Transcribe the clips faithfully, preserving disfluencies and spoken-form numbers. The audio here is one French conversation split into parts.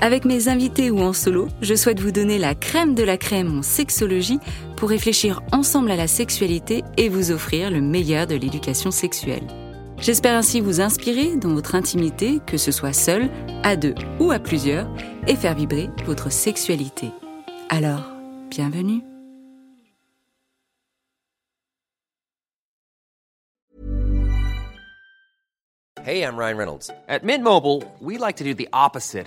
Avec mes invités ou en solo, je souhaite vous donner la crème de la crème en sexologie pour réfléchir ensemble à la sexualité et vous offrir le meilleur de l'éducation sexuelle. J'espère ainsi vous inspirer dans votre intimité, que ce soit seul, à deux ou à plusieurs, et faire vibrer votre sexualité. Alors, bienvenue. Hey, I'm Ryan Reynolds. At Mint Mobile, we like to do the opposite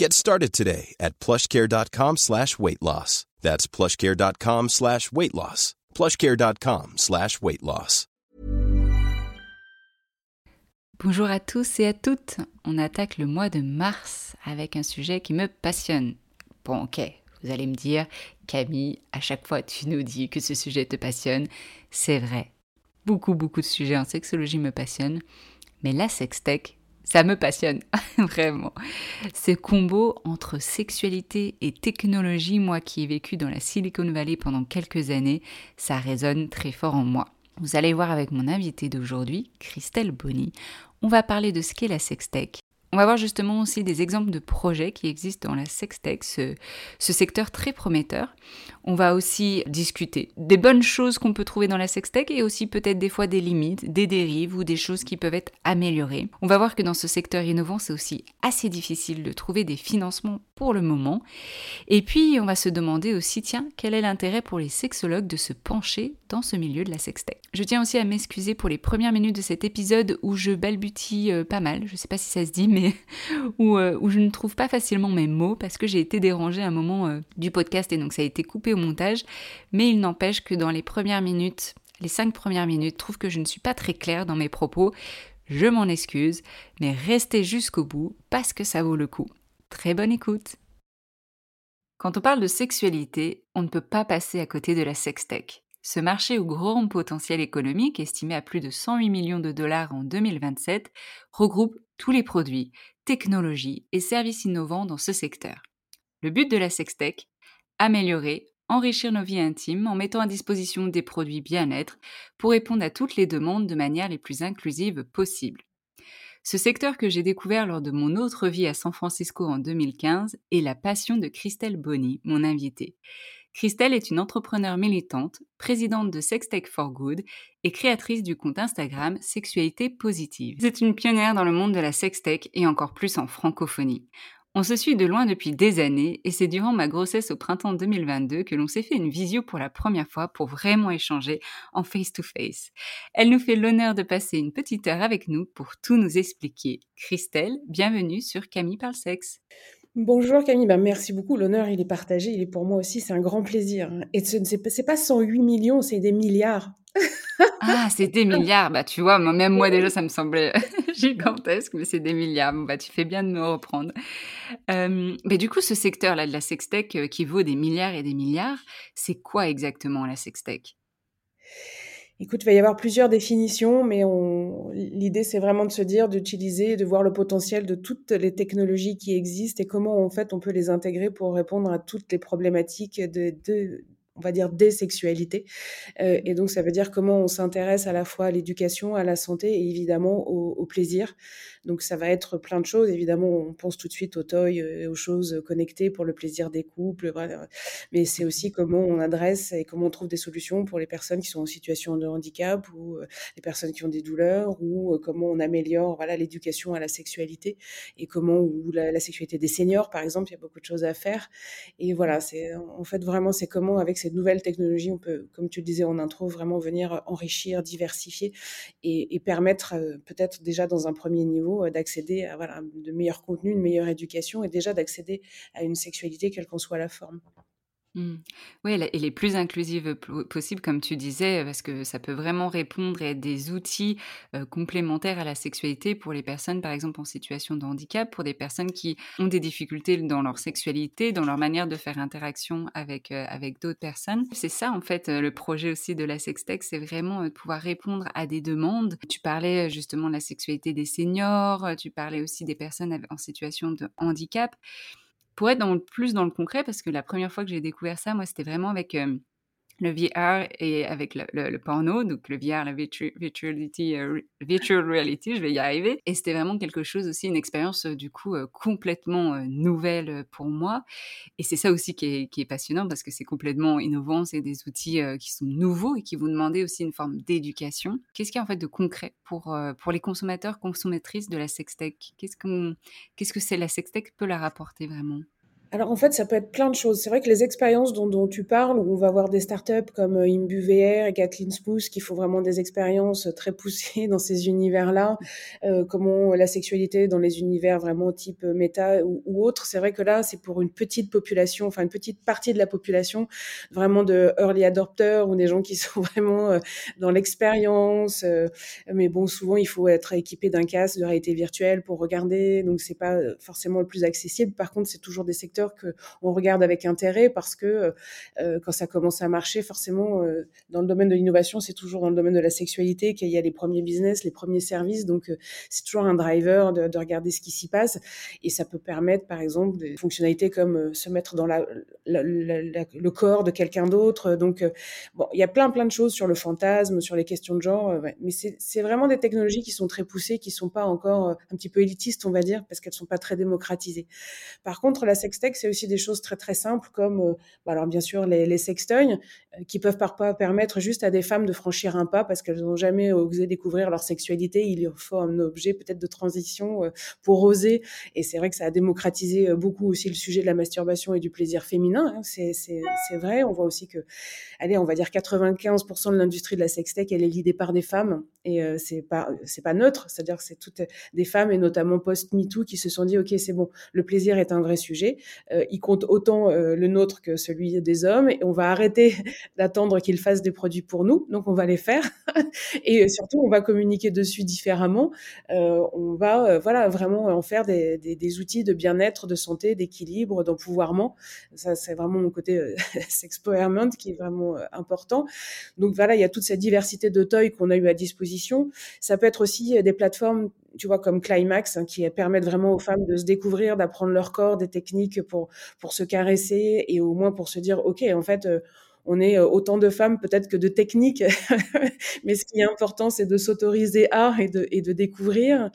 Get started today at plushcare.com slash weight loss. That's plushcare.com slash weight loss. plushcare.com slash weight loss. Bonjour à tous et à toutes. On attaque le mois de mars avec un sujet qui me passionne. Bon, ok, vous allez me dire, Camille, à chaque fois tu nous dis que ce sujet te passionne. C'est vrai. Beaucoup, beaucoup de sujets en sexologie me passionnent. Mais la sextech, ça me passionne, vraiment. Ce combo entre sexualité et technologie, moi qui ai vécu dans la Silicon Valley pendant quelques années, ça résonne très fort en moi. Vous allez voir avec mon invitée d'aujourd'hui, Christelle Bonny, on va parler de ce qu'est la sextech. On va voir justement aussi des exemples de projets qui existent dans la sextech, ce, ce secteur très prometteur. On va aussi discuter des bonnes choses qu'on peut trouver dans la sextech et aussi peut-être des fois des limites, des dérives ou des choses qui peuvent être améliorées. On va voir que dans ce secteur innovant, c'est aussi assez difficile de trouver des financements pour le moment. Et puis, on va se demander aussi, tiens, quel est l'intérêt pour les sexologues de se pencher dans ce milieu de la sextech ? Je tiens aussi à m'excuser pour les premières minutes de cet épisode où je balbutie pas mal, je sais pas si ça se dit, mais où, euh, où je ne trouve pas facilement mes mots parce que j'ai été dérangée à un moment euh, du podcast et donc ça a été coupé au montage. Mais il n'empêche que dans les premières minutes, les cinq premières minutes, je trouve que je ne suis pas très claire dans mes propos. Je m'en excuse, mais restez jusqu'au bout parce que ça vaut le coup. Très bonne écoute. Quand on parle de sexualité, on ne peut pas passer à côté de la sextech. Ce marché au grand potentiel économique, estimé à plus de cent huit millions de dollars en deux mille vingt-sept, regroupe tous les produits, technologies et services innovants dans ce secteur. Le but de la sextech ? Améliorer, enrichir nos vies intimes en mettant à disposition des produits bien-être pour répondre à toutes les demandes de manière les plus inclusive possible. Ce secteur que j'ai découvert lors de mon autre vie à San Francisco en deux mille quinze est la passion de Christelle Bonny, mon invitée. Christelle est une entrepreneure militante, présidente de Sex Tech for Good et créatrice du compte Instagram Sexualité Positive. C'est une pionnière dans le monde de la sextech et encore plus en francophonie. On se suit de loin depuis des années et c'est durant ma grossesse au printemps deux mille vingt-deux que l'on s'est fait une visio pour la première fois pour vraiment échanger en face-to-face. Elle nous fait l'honneur de passer une petite heure avec nous pour tout nous expliquer. Christelle, bienvenue sur Camille parle sexe. Bonjour Camille, ben merci beaucoup, l'honneur il est partagé, il est pour moi aussi, c'est un grand plaisir. Et ce n'est pas cent huit millions, c'est des milliards. Ah, c'est des milliards, bah tu vois, même moi déjà ça me semblait, gigantesque, mais c'est des milliards. Bon, bah, tu fais bien de me reprendre. Euh, mais du coup, ce secteur-là de la sextech euh, qui vaut des milliards et des milliards, c'est quoi exactement la sextech ? Écoute, il va y avoir plusieurs définitions, mais on... l'idée, c'est vraiment de se dire, d'utiliser, de voir le potentiel de toutes les technologies qui existent et comment, en fait, on peut les intégrer pour répondre à toutes les problématiques de... de... on va dire des sexualités. Euh, et donc, ça veut dire comment on s'intéresse à la fois à l'éducation, à la santé et évidemment au, au plaisir. Donc, ça va être plein de choses. Évidemment, on pense tout de suite aux toys et aux choses connectées pour le plaisir des couples. Voilà. Mais c'est aussi comment on adresse et comment on trouve des solutions pour les personnes qui sont en situation de handicap ou les personnes qui ont des douleurs ou comment on améliore voilà, l'éducation à la sexualité et comment ou la, la sexualité des seniors, par exemple. Il y a beaucoup de choses à faire. Et voilà, c'est, en fait, vraiment, c'est comment avec ces nouvelles technologies, on peut, comme tu le disais en intro, vraiment venir enrichir, diversifier et, et permettre euh, peut-être déjà dans un premier niveau euh, d'accéder à voilà, de meilleurs contenus, une meilleure éducation et déjà d'accéder à une sexualité quelle qu'en soit la forme. Mmh. Oui, et les plus inclusives possibles, comme tu disais, parce que ça peut vraiment répondre et être des outils euh, complémentaires à la sexualité pour les personnes, par exemple, en situation de handicap, pour des personnes qui ont des difficultés dans leur sexualité, dans leur manière de faire interaction avec, euh, avec d'autres personnes. C'est ça, en fait, euh, le projet aussi de la sextech, c'est vraiment euh, de pouvoir répondre à des demandes. Tu parlais justement de la sexualité des seniors, tu parlais aussi des personnes en situation de handicap. Pour être dans le, plus dans le concret, parce que la première fois que j'ai découvert ça, moi, c'était vraiment avec euh, le V R et avec le, le, le porno, donc le V R, la virtu, virtuality, euh, virtual reality, je vais y arriver. Et c'était vraiment quelque chose aussi, une expérience euh, du coup euh, complètement euh, nouvelle euh, pour moi. Et c'est ça aussi qui est, qui est passionnant, parce que c'est complètement innovant, c'est des outils euh, qui sont nouveaux et qui vont demander aussi une forme d'éducation. Qu'est-ce qu'il y a en fait de concret pour, euh, pour les consommateurs, consommatrices de la sextech ? Qu'est-ce, qu'on, qu'est-ce que c'est, la sextech peut leur apporter vraiment ? Alors, en fait, ça peut être plein de choses. C'est vrai que les expériences dont, dont tu parles, où on va voir des startups comme InbuVR et Kathleen Spouse qui font vraiment des expériences très poussées dans ces univers-là, euh, comment la sexualité dans les univers vraiment type méta ou, ou autre, c'est vrai que là, c'est pour une petite population, enfin une petite partie de la population, vraiment de early adopters ou des gens qui sont vraiment dans l'expérience. Mais bon, souvent, il faut être équipé d'un casque de réalité virtuelle pour regarder, donc c'est pas forcément le plus accessible. Par contre, c'est toujours des secteurs qu'on regarde avec intérêt parce que euh, quand ça commence à marcher, forcément, euh, dans le domaine de l'innovation, c'est toujours dans le domaine de la sexualité qu'il y a les premiers business, les premiers services. Donc, euh, c'est toujours un driver de, de regarder ce qui s'y passe. Et ça peut permettre, par exemple, des fonctionnalités comme euh, se mettre dans la, la, la, la, le corps de quelqu'un d'autre. Donc, euh, bon, il y a plein, plein de choses sur le fantasme, sur les questions de genre. Euh, ouais. Mais c'est, c'est vraiment des technologies qui sont très poussées, qui ne sont pas encore euh, un petit peu élitistes, on va dire, parce qu'elles ne sont pas très démocratisées. Par contre, la sextech, c'est aussi des choses très très simples comme, euh, alors bien sûr les, les sextoys euh, qui peuvent parfois permettre juste à des femmes de franchir un pas parce qu'elles n'ont jamais osé découvrir leur sexualité. Il leur faut un objet peut-être de transition euh, pour oser. Et c'est vrai que ça a démocratisé euh, beaucoup aussi le sujet de la masturbation et du plaisir féminin. Hein. C'est, c'est, c'est vrai. On voit aussi que, allez, on va dire quatre-vingt-quinze pour cent de l'industrie de la sextech, elle est l'idée par des femmes et euh, c'est pas c'est pas neutre. C'est-à-dire que c'est toutes des femmes et notamment post MeToo qui se sont dit ok c'est bon, le plaisir est un vrai sujet. Euh, il compte autant euh, le nôtre que celui des hommes et on va arrêter d'attendre qu'ils fassent des produits pour nous, donc on va les faire et surtout on va communiquer dessus différemment, euh, on va euh, voilà, vraiment en faire des, des, des outils de bien-être, de santé, d'équilibre, d'empouvoirment. Ça c'est vraiment mon côté euh, sexpowerment qui est vraiment euh, important. Donc voilà, il y a toute cette diversité de toys qu'on a eu à disposition. Ça peut être aussi euh, des plateformes tu vois, comme Climax, hein, qui permettent vraiment aux femmes de se découvrir, d'apprendre leur corps, des techniques pour, pour se caresser et au moins pour se dire, OK, en fait, euh, on est autant de femmes peut-être que de techniques, mais ce qui est important, c'est de s'autoriser à et de, et de découvrir.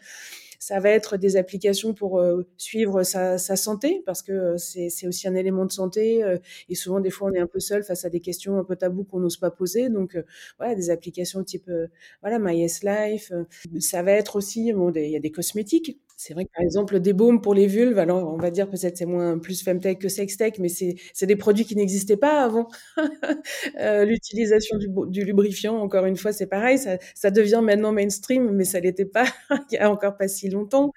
Ça va être des applications pour euh, suivre sa, sa santé, parce que euh, c'est, c'est aussi un élément de santé. Euh, et souvent, des fois, on est un peu seul face à des questions un peu taboues qu'on n'ose pas poser. Donc, euh, voilà, des applications type euh, voilà, My Yes Life. Euh, ça va être aussi, bon, des, y a des cosmétiques. C'est vrai que, par exemple, des baumes pour les vulves, alors on va dire peut-être c'est moins plus femtech que sextech, mais c'est, c'est des produits qui n'existaient pas avant. euh, l'utilisation du, du lubrifiant, encore une fois, c'est pareil, ça, ça devient maintenant mainstream, mais ça l'était pas il y a encore pas si longtemps.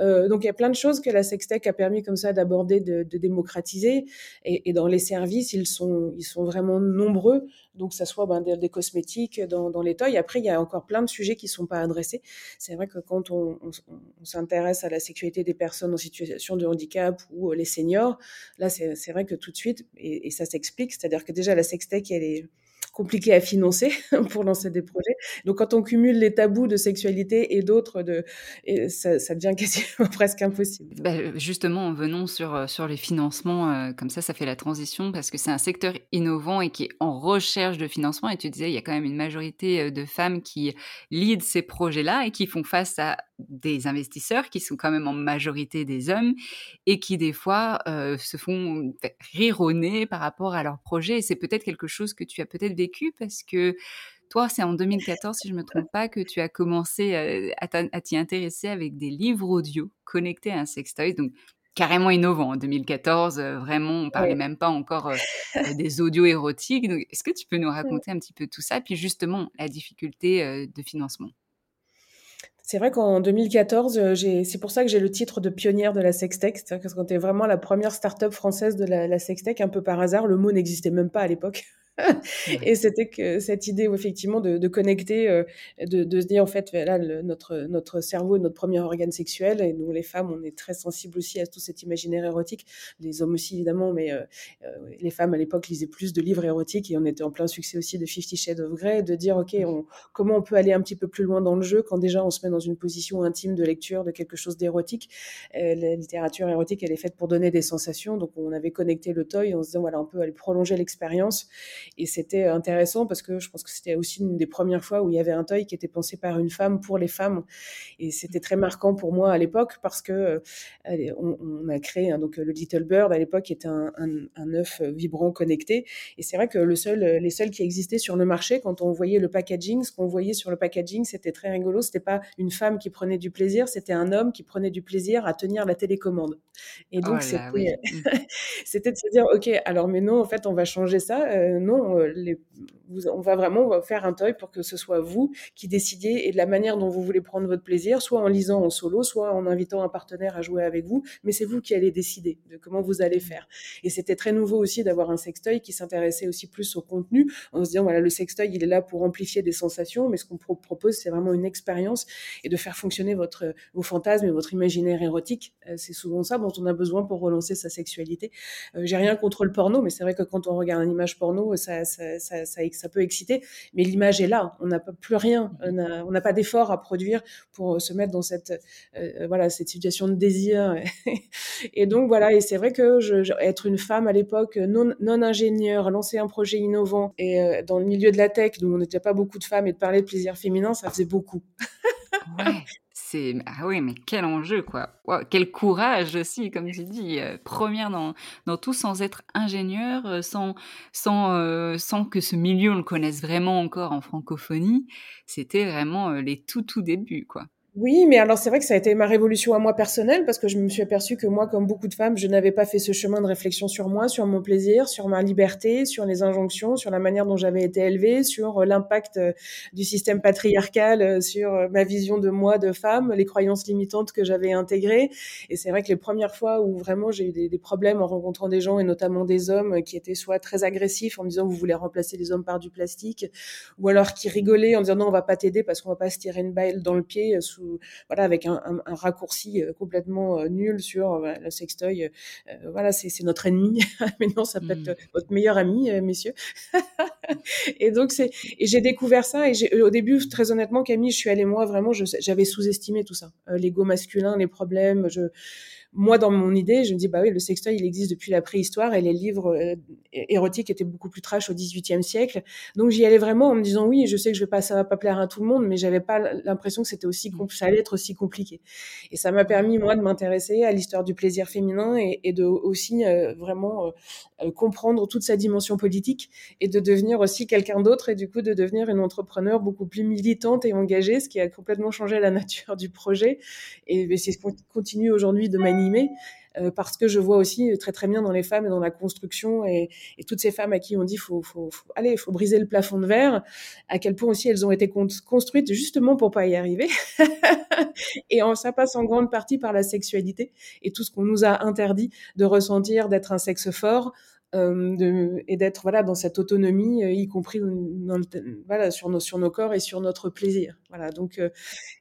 Euh, donc, il y a plein de choses que la sextech a permis comme ça d'aborder, de, de démocratiser. Et, et dans les services, ils sont, ils sont vraiment nombreux. Donc, ça soit ben, des, des cosmétiques, dans, dans les toys. Après, il y a encore plein de sujets qui ne sont pas adressés. C'est vrai que quand on, on, on s'intéresse à la sécurité des personnes en situation de handicap ou les seniors, là, c'est, c'est vrai que tout de suite, et, et ça s'explique, c'est-à-dire que déjà, la sextech, elle est compliquée à financer pour lancer des projets. Donc, quand on cumule les tabous de sexualité et d'autres, de, et ça, ça devient quasiment presque impossible. Ben, justement, venons sur, sur les financements. Euh, comme ça, ça fait la transition parce que c'est un secteur innovant et qui est en recherche de financement. Et tu disais, il y a quand même une majorité de femmes qui lead ces projets-là et qui font face à des investisseurs qui sont quand même en majorité des hommes et qui, des fois, euh, se font rire au nez par rapport à leurs projets. Et c'est peut-être quelque chose que tu as peut-être vécu parce que toi, c'est en deux mille quatorze, si je ne me trompe pas, que tu as commencé à, à t'y intéresser avec des livres audio connectés à un sextoy, donc carrément innovant en deux mille quatorze. Vraiment, on ne parlait ouais. même pas encore euh, des audios érotiques. Donc, est-ce que tu peux nous raconter un petit peu tout ça? Puis justement, la difficulté euh, de financement. C'est vrai qu'en deux mille quatorze, j'ai, c'est pour ça que j'ai le titre de pionnière de la sextech, c'est-à-dire que quand on est vraiment la première start-up française de la, la sextech, un peu par hasard, le mot n'existait même pas à l'époque. Et c'était que cette idée, effectivement, de, de connecter, de, de se dire, en fait, là, le, notre, notre cerveau est notre premier organe sexuel, et nous, les femmes, on est très sensibles aussi à tout cet imaginaire érotique, les hommes aussi, évidemment, mais euh, les femmes, à l'époque, lisaient plus de livres érotiques, et on était en plein succès aussi de Fifty Shades of Grey, de dire, OK, on, comment on peut aller un petit peu plus loin dans le jeu quand déjà on se met dans une position intime de lecture de quelque chose d'érotique. Euh, la littérature érotique, elle est faite pour donner des sensations, donc on avait connecté le toy en se disant, voilà, on peut aller prolonger l'expérience. Et c'était intéressant parce que je pense que c'était aussi une des premières fois où il y avait un toy qui était pensé par une femme pour les femmes. Et c'était très marquant pour moi à l'époque parce que euh, on, on a créé hein, donc le Little Bird à l'époque qui était un, un, un œuf vibrant connecté. Et c'est vrai que le seul, les seuls qui existaient sur le marché, quand on voyait le packaging, ce qu'on voyait sur le packaging, c'était très rigolo. C'était pas une femme qui prenait du plaisir, c'était un homme qui prenait du plaisir à tenir la télécommande. Et donc oh là, c'était, oui. C'était de se dire ok, alors mais non, en fait on va changer ça. Euh, non. Les, on va vraiment on va faire un toy pour que ce soit vous qui décidiez et de la manière dont vous voulez prendre votre plaisir, soit en lisant en solo, soit en invitant un partenaire à jouer avec vous, mais c'est vous qui allez décider de comment vous allez faire. Et c'était très nouveau aussi d'avoir un sextoy qui s'intéressait aussi plus au contenu, en se disant voilà, le sextoy il est là pour amplifier des sensations, mais ce qu'on pro- propose c'est vraiment une expérience et de faire fonctionner votre, vos fantasmes et votre imaginaire érotique. Euh, c'est souvent ça dont on a besoin pour relancer sa sexualité. Euh, j'ai rien contre le porno, mais c'est vrai que quand on regarde une image porno, ça Ça, ça, ça, ça, ça peut exciter, mais l'image est là, on n'a plus rien, on n'a pas d'effort à produire pour se mettre dans cette, euh, voilà, cette situation de désir. Et donc voilà, et c'est vrai que je, je, être une femme à l'époque non, non ingénieure, lancer un projet innovant, et euh, dans le milieu de la tech, où on n'était pas beaucoup de femmes, et de parler de plaisir féminin, ça faisait beaucoup. Ouais. C'est... Ah oui, mais quel enjeu, quoi. Wow, quel courage aussi, comme tu dis. Euh, première dans, dans tout, sans être ingénieur, sans, sans, euh, sans que ce milieu, on le connaisse vraiment encore en francophonie. C'était vraiment euh, les tout, tout débuts, quoi. Oui, mais alors c'est vrai que ça a été ma révolution à moi personnelle parce que je me suis aperçue que moi, comme beaucoup de femmes, je n'avais pas fait ce chemin de réflexion sur moi, sur mon plaisir, sur ma liberté, sur les injonctions, sur la manière dont j'avais été élevée, sur l'impact du système patriarcal, sur ma vision de moi, de femme, les croyances limitantes que j'avais intégrées. Et c'est vrai que les premières fois où vraiment j'ai eu des, des problèmes en rencontrant des gens et notamment des hommes qui étaient soit très agressifs en me disant vous voulez remplacer les hommes par du plastique, ou alors qui rigolaient en disant non on va pas t'aider parce qu'on va pas se tirer une balle dans le pied sous voilà avec un, un, un raccourci complètement nul sur voilà, le sextoy euh, voilà c'est, c'est notre ennemi mais non ça peut mmh. être votre meilleur ami euh, messieurs. Et donc c'est et j'ai découvert ça et j'ai, au début très honnêtement Camille je suis allée moi vraiment je, j'avais sous-estimé tout ça euh, l'ego masculin les problèmes je moi, dans mon idée, je me dis, bah oui, le sextoy, il existe depuis la préhistoire et les livres euh, érotiques étaient beaucoup plus trash au dix-huitième siècle. Donc, j'y allais vraiment en me disant, oui, je sais que je vais pas, ça va pas plaire à tout le monde, mais j'avais pas l'impression que c'était aussi, compl- ça allait être aussi compliqué. Et ça m'a permis, moi, de m'intéresser à l'histoire du plaisir féminin et, et de aussi euh, vraiment euh, comprendre toute sa dimension politique et de devenir aussi quelqu'un d'autre et du coup, de devenir une entrepreneure beaucoup plus militante et engagée, ce qui a complètement changé la nature du projet. Et, et c'est ce qu'on continue aujourd'hui de manière animée, euh, parce que je vois aussi très très bien dans les femmes et dans la construction et, et toutes ces femmes à qui on dit faut, faut, faut allez, faut briser le plafond de verre, à quel point aussi elles ont été construites justement pour pas y arriver et en, ça passe en grande partie par la sexualité et tout ce qu'on nous a interdit de ressentir, d'être un sexe fort euh, de, et d'être voilà, dans cette autonomie euh, y compris dans le, voilà, sur, nos, sur nos corps et sur notre plaisir. Voilà, donc, euh,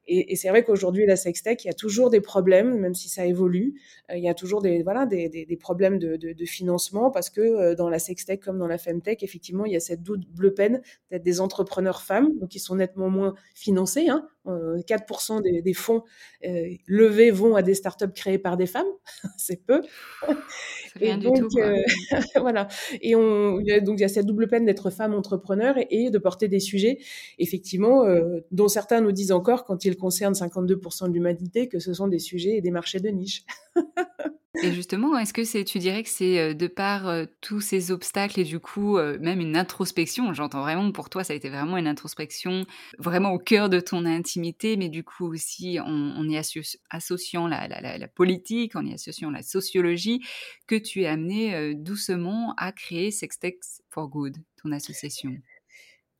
et, et c'est vrai qu'aujourd'hui, la sextech, il y a toujours des problèmes, même si ça évolue. Euh, il y a toujours des, voilà, des, des, des problèmes de, de, de financement parce que euh, dans la sextech comme dans la femtech, effectivement, il y a cette double peine d'être des entrepreneurs femmes, donc ils sont nettement moins financés. Hein. Euh, quatre pour cent des, des fonds euh, levés vont à des startups créées par des femmes, c'est peu. C'est rien et donc, du tout. Quoi. Euh, voilà. Et on, il y a, donc il y a cette double peine d'être femme entrepreneur et, et de porter des sujets, effectivement, euh, dont certains nous disent encore, quand ils concernent cinquante-deux pour cent de l'humanité, que ce sont des sujets et des marchés de niche. Et justement, est-ce que c'est, tu dirais que c'est de par euh, tous ces obstacles et du coup, euh, même une introspection, j'entends vraiment pour toi, ça a été vraiment une introspection, vraiment au cœur de ton intimité, mais du coup aussi en, en y asso- associant la, la, la, la politique, en y associant la sociologie, que tu es amenée euh, doucement à créer Sex Tech for Good, ton association.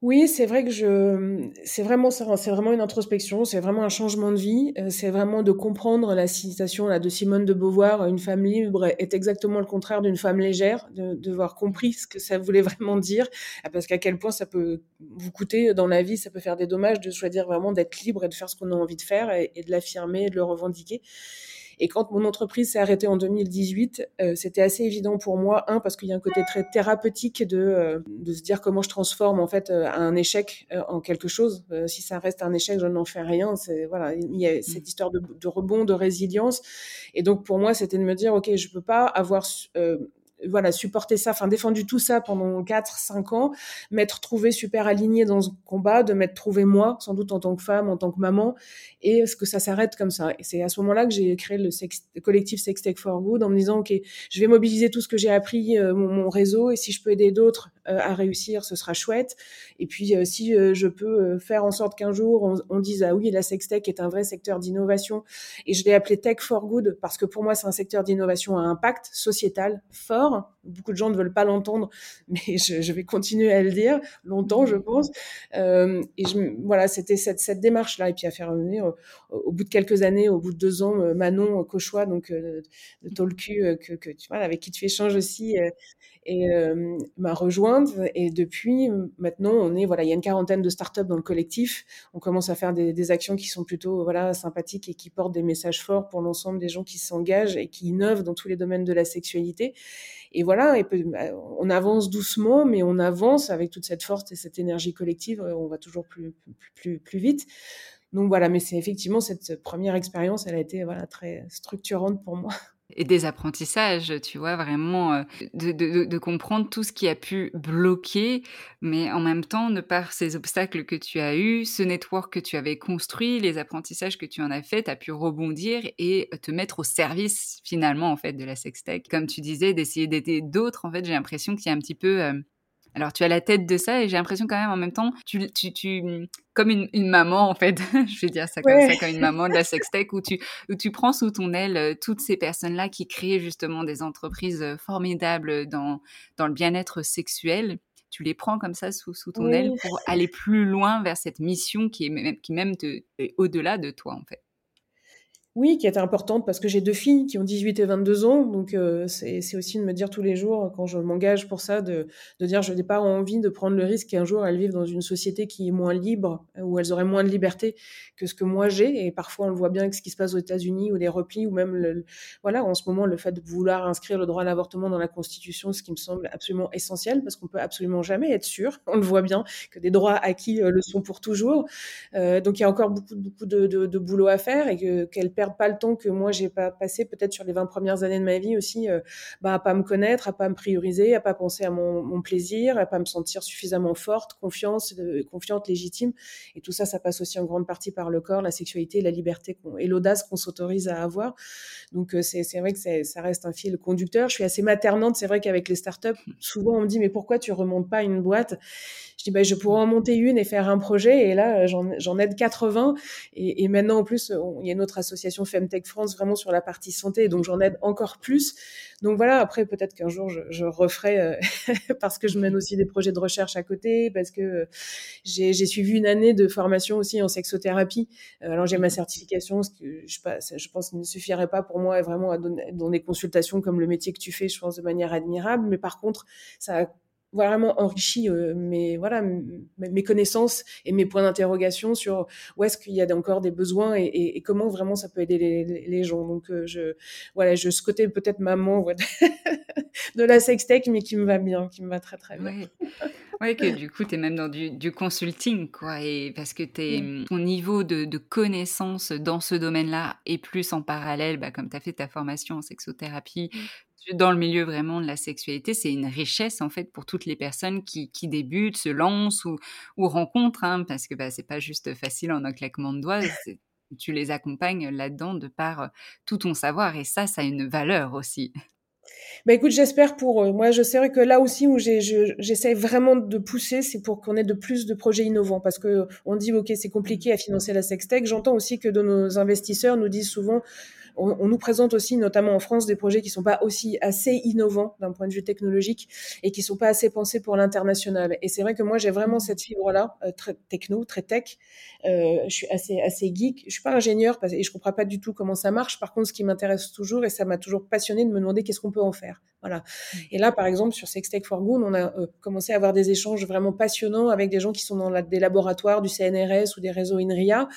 Oui, c'est vrai que je, c'est vraiment ça, c'est vraiment une introspection, c'est vraiment un changement de vie, c'est vraiment de comprendre la citation là de Simone de Beauvoir, une femme libre est exactement le contraire d'une femme légère, de, de voir compris ce que ça voulait vraiment dire, parce qu'à quel point ça peut vous coûter dans la vie, ça peut faire des dommages de choisir vraiment d'être libre et de faire ce qu'on a envie de faire et, et de l'affirmer et de le revendiquer. Et quand mon entreprise s'est arrêtée en deux mille dix-huit, euh, c'était assez évident pour moi, un, parce qu'il y a un côté très thérapeutique de euh, de se dire comment je transforme en fait euh, un échec euh, en quelque chose. Euh, si ça reste un échec, je n'en fais rien. C'est voilà, il y a cette histoire de, de rebond, de résilience. Et donc pour moi, c'était de me dire ok, je peux pas avoir euh, voilà, supporter ça, enfin, défendu tout ça pendant quatre, cinq ans, m'être trouvée super alignée dans ce combat, de m'être trouvée moi, sans doute en tant que femme, en tant que maman, et ce que ça s'arrête comme ça. Et c'est à ce moment-là que j'ai créé le, sex- le collectif Sex Tech for Good en me disant, ok, je vais mobiliser tout ce que j'ai appris, euh, mon, mon réseau, et si je peux aider d'autres euh, à réussir, ce sera chouette. Et puis, euh, si euh, je peux euh, faire en sorte qu'un jour, on, on dise, ah oui, la sex tech est un vrai secteur d'innovation, et je l'ai appelé Tech for Good, parce que pour moi, c'est un secteur d'innovation à impact sociétal fort. Beaucoup de gens ne veulent pas l'entendre, mais je, je vais continuer à le dire longtemps, je pense. Euh, et je, voilà, c'était cette, cette démarche-là. Et puis à faire revenir, euh, au bout de quelques années, au bout de deux ans, euh, Manon Cochois, donc euh, de Tolcu, euh, que, que tu vois, avec qui tu échanges aussi, euh, et euh, m'a rejointe. Et depuis, maintenant, on est voilà, il y a une quarantaine de startups dans le collectif. On commence à faire des, des actions qui sont plutôt voilà sympathiques et qui portent des messages forts pour l'ensemble des gens qui s'engagent et qui innovent dans tous les domaines de la sexualité. Et voilà, et peut, on avance doucement, mais on avance avec toute cette force et cette énergie collective, on va toujours plus, plus, plus, plus vite. Donc voilà, mais c'est effectivement cette première expérience, elle a été voilà, très structurante pour moi. Et des apprentissages, tu vois, vraiment, euh, de, de, de comprendre tout ce qui a pu bloquer, mais en même temps, de par ces obstacles que tu as eus, ce network que tu avais construit, les apprentissages que tu en as faits, tu as pu rebondir et te mettre au service, finalement, en fait, de la sextech. Comme tu disais, d'essayer d'aider d'autres, en fait, j'ai l'impression qu'il y a un petit peu... Euh, Alors, tu as la tête de ça et j'ai l'impression quand même, en même temps, tu, tu, tu, comme une, une maman, en fait, je vais dire ça comme ouais. ça, comme une maman de la sextech, où tu, où tu prends sous ton aile toutes ces personnes-là qui créent justement des entreprises formidables dans, dans le bien-être sexuel. Tu les prends comme ça sous, sous ton oui. aile pour aller plus loin vers cette mission qui, est même, qui même te, est au-delà de toi, en fait. Oui, qui est importante parce que j'ai deux filles qui ont dix-huit et vingt-deux ans, donc euh, c'est, c'est aussi de me dire tous les jours, quand je m'engage pour ça, de, de dire je n'ai pas envie de prendre le risque qu'un jour elles vivent dans une société qui est moins libre, où elles auraient moins de liberté que ce que moi j'ai, et parfois on le voit bien avec ce qui se passe aux États-Unis ou les replis, ou même le, voilà, en ce moment le fait de vouloir inscrire le droit à l'avortement dans la Constitution, ce qui me semble absolument essentiel, parce qu'on peut absolument jamais être sûr, on le voit bien, que des droits acquis le sont pour toujours, euh, donc il y a encore beaucoup, beaucoup de, de, de boulot à faire, et que, qu'elles perdent perdre pas le temps que moi j'ai pas passé peut-être sur les vingt premières années de ma vie aussi, euh, bah, à pas me connaître, à pas me prioriser, à pas penser à mon, mon plaisir, à pas me sentir suffisamment forte, confiance, euh, confiante, légitime. Et tout ça, ça passe aussi en grande partie par le corps, la sexualité, la liberté et l'audace qu'on s'autorise à avoir. Donc euh, c'est, c'est vrai que c'est, ça reste un fil conducteur. Je suis assez maternante, c'est vrai qu'avec les startups, souvent on me dit mais pourquoi tu remontes pas une boîte ? Je dis bah, je pourrais en monter une et faire un projet, et là j'en, j'en aide quatre-vingts, et, et maintenant en plus on, il y a notre association Femtech France vraiment sur la partie santé, donc j'en aide encore plus. Donc voilà, après peut-être qu'un jour je, je referai euh, parce que je mène aussi des projets de recherche à côté, parce que euh, j'ai, j'ai suivi une année de formation aussi en sexothérapie, euh, alors j'ai ma certification, ce que je, pas, je pense ne suffirait pas pour moi vraiment à donner, dans des consultations comme le métier que tu fais, je pense de manière admirable, mais par contre ça a vraiment enrichi euh, mes, voilà, m- mes connaissances et mes points d'interrogation sur où est-ce qu'il y a encore des besoins et, et, et comment vraiment ça peut aider les, les, les gens. Donc, euh, je, voilà, je ce côté peut-être maman ouais, de la sextech, mais qui me va bien, qui me va très, très bien. Oui, ouais, que du coup, tu es même dans du, du consulting, quoi, et parce que t'es, ton niveau de, de connaissance dans ce domaine-là et plus en parallèle, bah, comme tu as fait ta formation en sexothérapie, dans le milieu vraiment de la sexualité, c'est une richesse en fait pour toutes les personnes qui, qui débutent, se lancent ou, ou rencontrent, hein, parce que bah, c'est pas juste facile en un claquement de doigts, c'est, tu les accompagnes là-dedans de par tout ton savoir, et ça, ça a une valeur aussi. Bah écoute, j'espère pour eux. Moi, je sais que là aussi où j'ai, je, j'essaie vraiment de pousser, c'est pour qu'on ait de plus de projets innovants, parce que on dit ok, c'est compliqué à financer la sextech. J'entends aussi que de nos investisseurs nous disent souvent, on, on nous présente aussi, notamment en France, des projets qui sont pas aussi assez innovants d'un point de vue technologique et qui sont pas assez pensés pour l'international. Et c'est vrai que moi, j'ai vraiment cette fibre-là, euh, très techno, très tech. Euh, je suis assez assez geek. Je suis pas ingénieure et je comprends pas du tout comment ça marche. Par contre, ce qui m'intéresse toujours et ça m'a toujours passionnée de me demander qu'est-ce qu'on peut en faire. Voilà. Et là, par exemple, sur Sex Tech for Good, on a euh, commencé à avoir des échanges vraiment passionnants avec des gens qui sont dans la, des laboratoires du C N R S ou des réseaux INRIA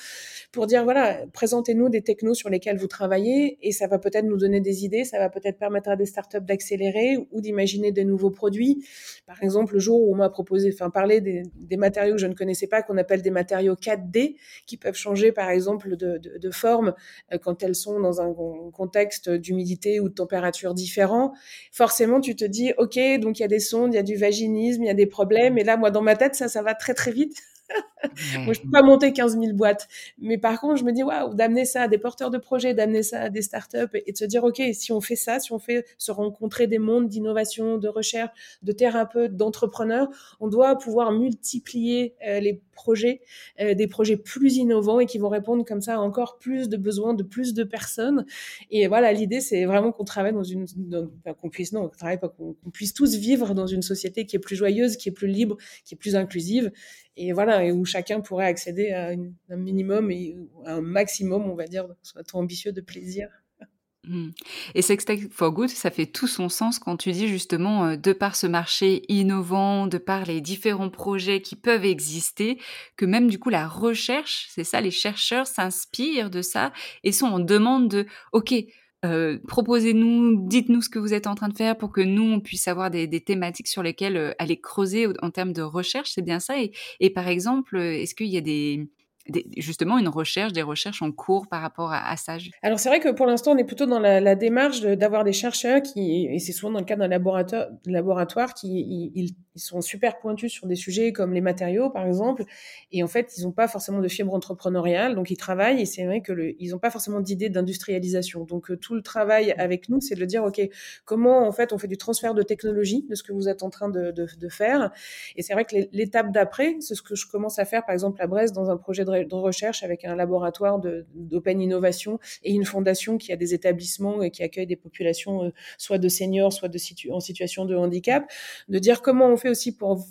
pour dire, voilà, présentez-nous des technos sur lesquels vous travaillez et ça va peut-être nous donner des idées, ça va peut-être permettre à des startups d'accélérer ou d'imaginer des nouveaux produits. Par exemple, le jour où on m'a proposé, enfin, parler des, des matériaux que je ne connaissais pas, qu'on appelle des matériaux quatre D, qui peuvent changer, par exemple, de, de, de forme euh, quand elles sont dans un contexte d'humidité ou de température différents. Forcément, tu te dis, ok, donc il y a des sondes, il y a du vaginisme, il y a des problèmes. Et là, moi, dans ma tête, ça, ça va très, très vite. Moi, je peux pas monter quinze mille boîtes. Mais par contre, je me dis, waouh, d'amener ça à des porteurs de projets, d'amener ça à des startups et de se dire, ok, si on fait ça, si on fait se rencontrer des mondes d'innovation, de recherche, de thérapeutes, d'entrepreneurs, on doit pouvoir multiplier euh, les projets, euh, des projets plus innovants et qui vont répondre comme ça à encore plus de besoins de plus de personnes. Et voilà, l'idée, c'est vraiment qu'on travaille dans une, dans, enfin, qu'on puisse, non, qu'on travaille pas, qu'on, qu'on puisse tous vivre dans une société qui est plus joyeuse, qui est plus libre, qui est plus inclusive. Et voilà, et où chacun pourrait accéder à une, un minimum et à un maximum, on va dire, soit ambitieux, de plaisir. Mmh. Et Sex Tech for Good, ça fait tout son sens quand tu dis justement, euh, de par ce marché innovant, de par les différents projets qui peuvent exister, que même du coup la recherche, c'est ça, les chercheurs s'inspirent de ça et sont en demande de « ok, Euh, proposez-nous, dites-nous ce que vous êtes en train de faire pour que nous, on puisse avoir des, des thématiques sur lesquelles euh, aller creuser en termes de recherche, c'est bien ça. Et, et par exemple, est-ce qu'il y a des... Des, justement une recherche, des recherches en cours par rapport à, à ça. Alors c'est vrai que pour l'instant on est plutôt dans la, la démarche de, d'avoir des chercheurs qui, et c'est souvent dans le cadre d'un laboratoire, laboratoire qui ils, ils sont super pointus sur des sujets comme les matériaux par exemple, et en fait ils n'ont pas forcément de fibre entrepreneuriale, donc ils travaillent et c'est vrai que le, ils n'ont pas forcément d'idée d'industrialisation, donc euh, tout le travail avec nous c'est de dire ok, comment en fait on fait du transfert de technologie de ce que vous êtes en train de, de, de faire. Et c'est vrai que l'étape d'après, c'est ce que je commence à faire par exemple à Brest dans un projet de de recherche avec un laboratoire de, d'open innovation et une fondation qui a des établissements et qui accueille des populations soit de seniors, soit de situ- en situation de handicap, de dire comment on fait aussi pour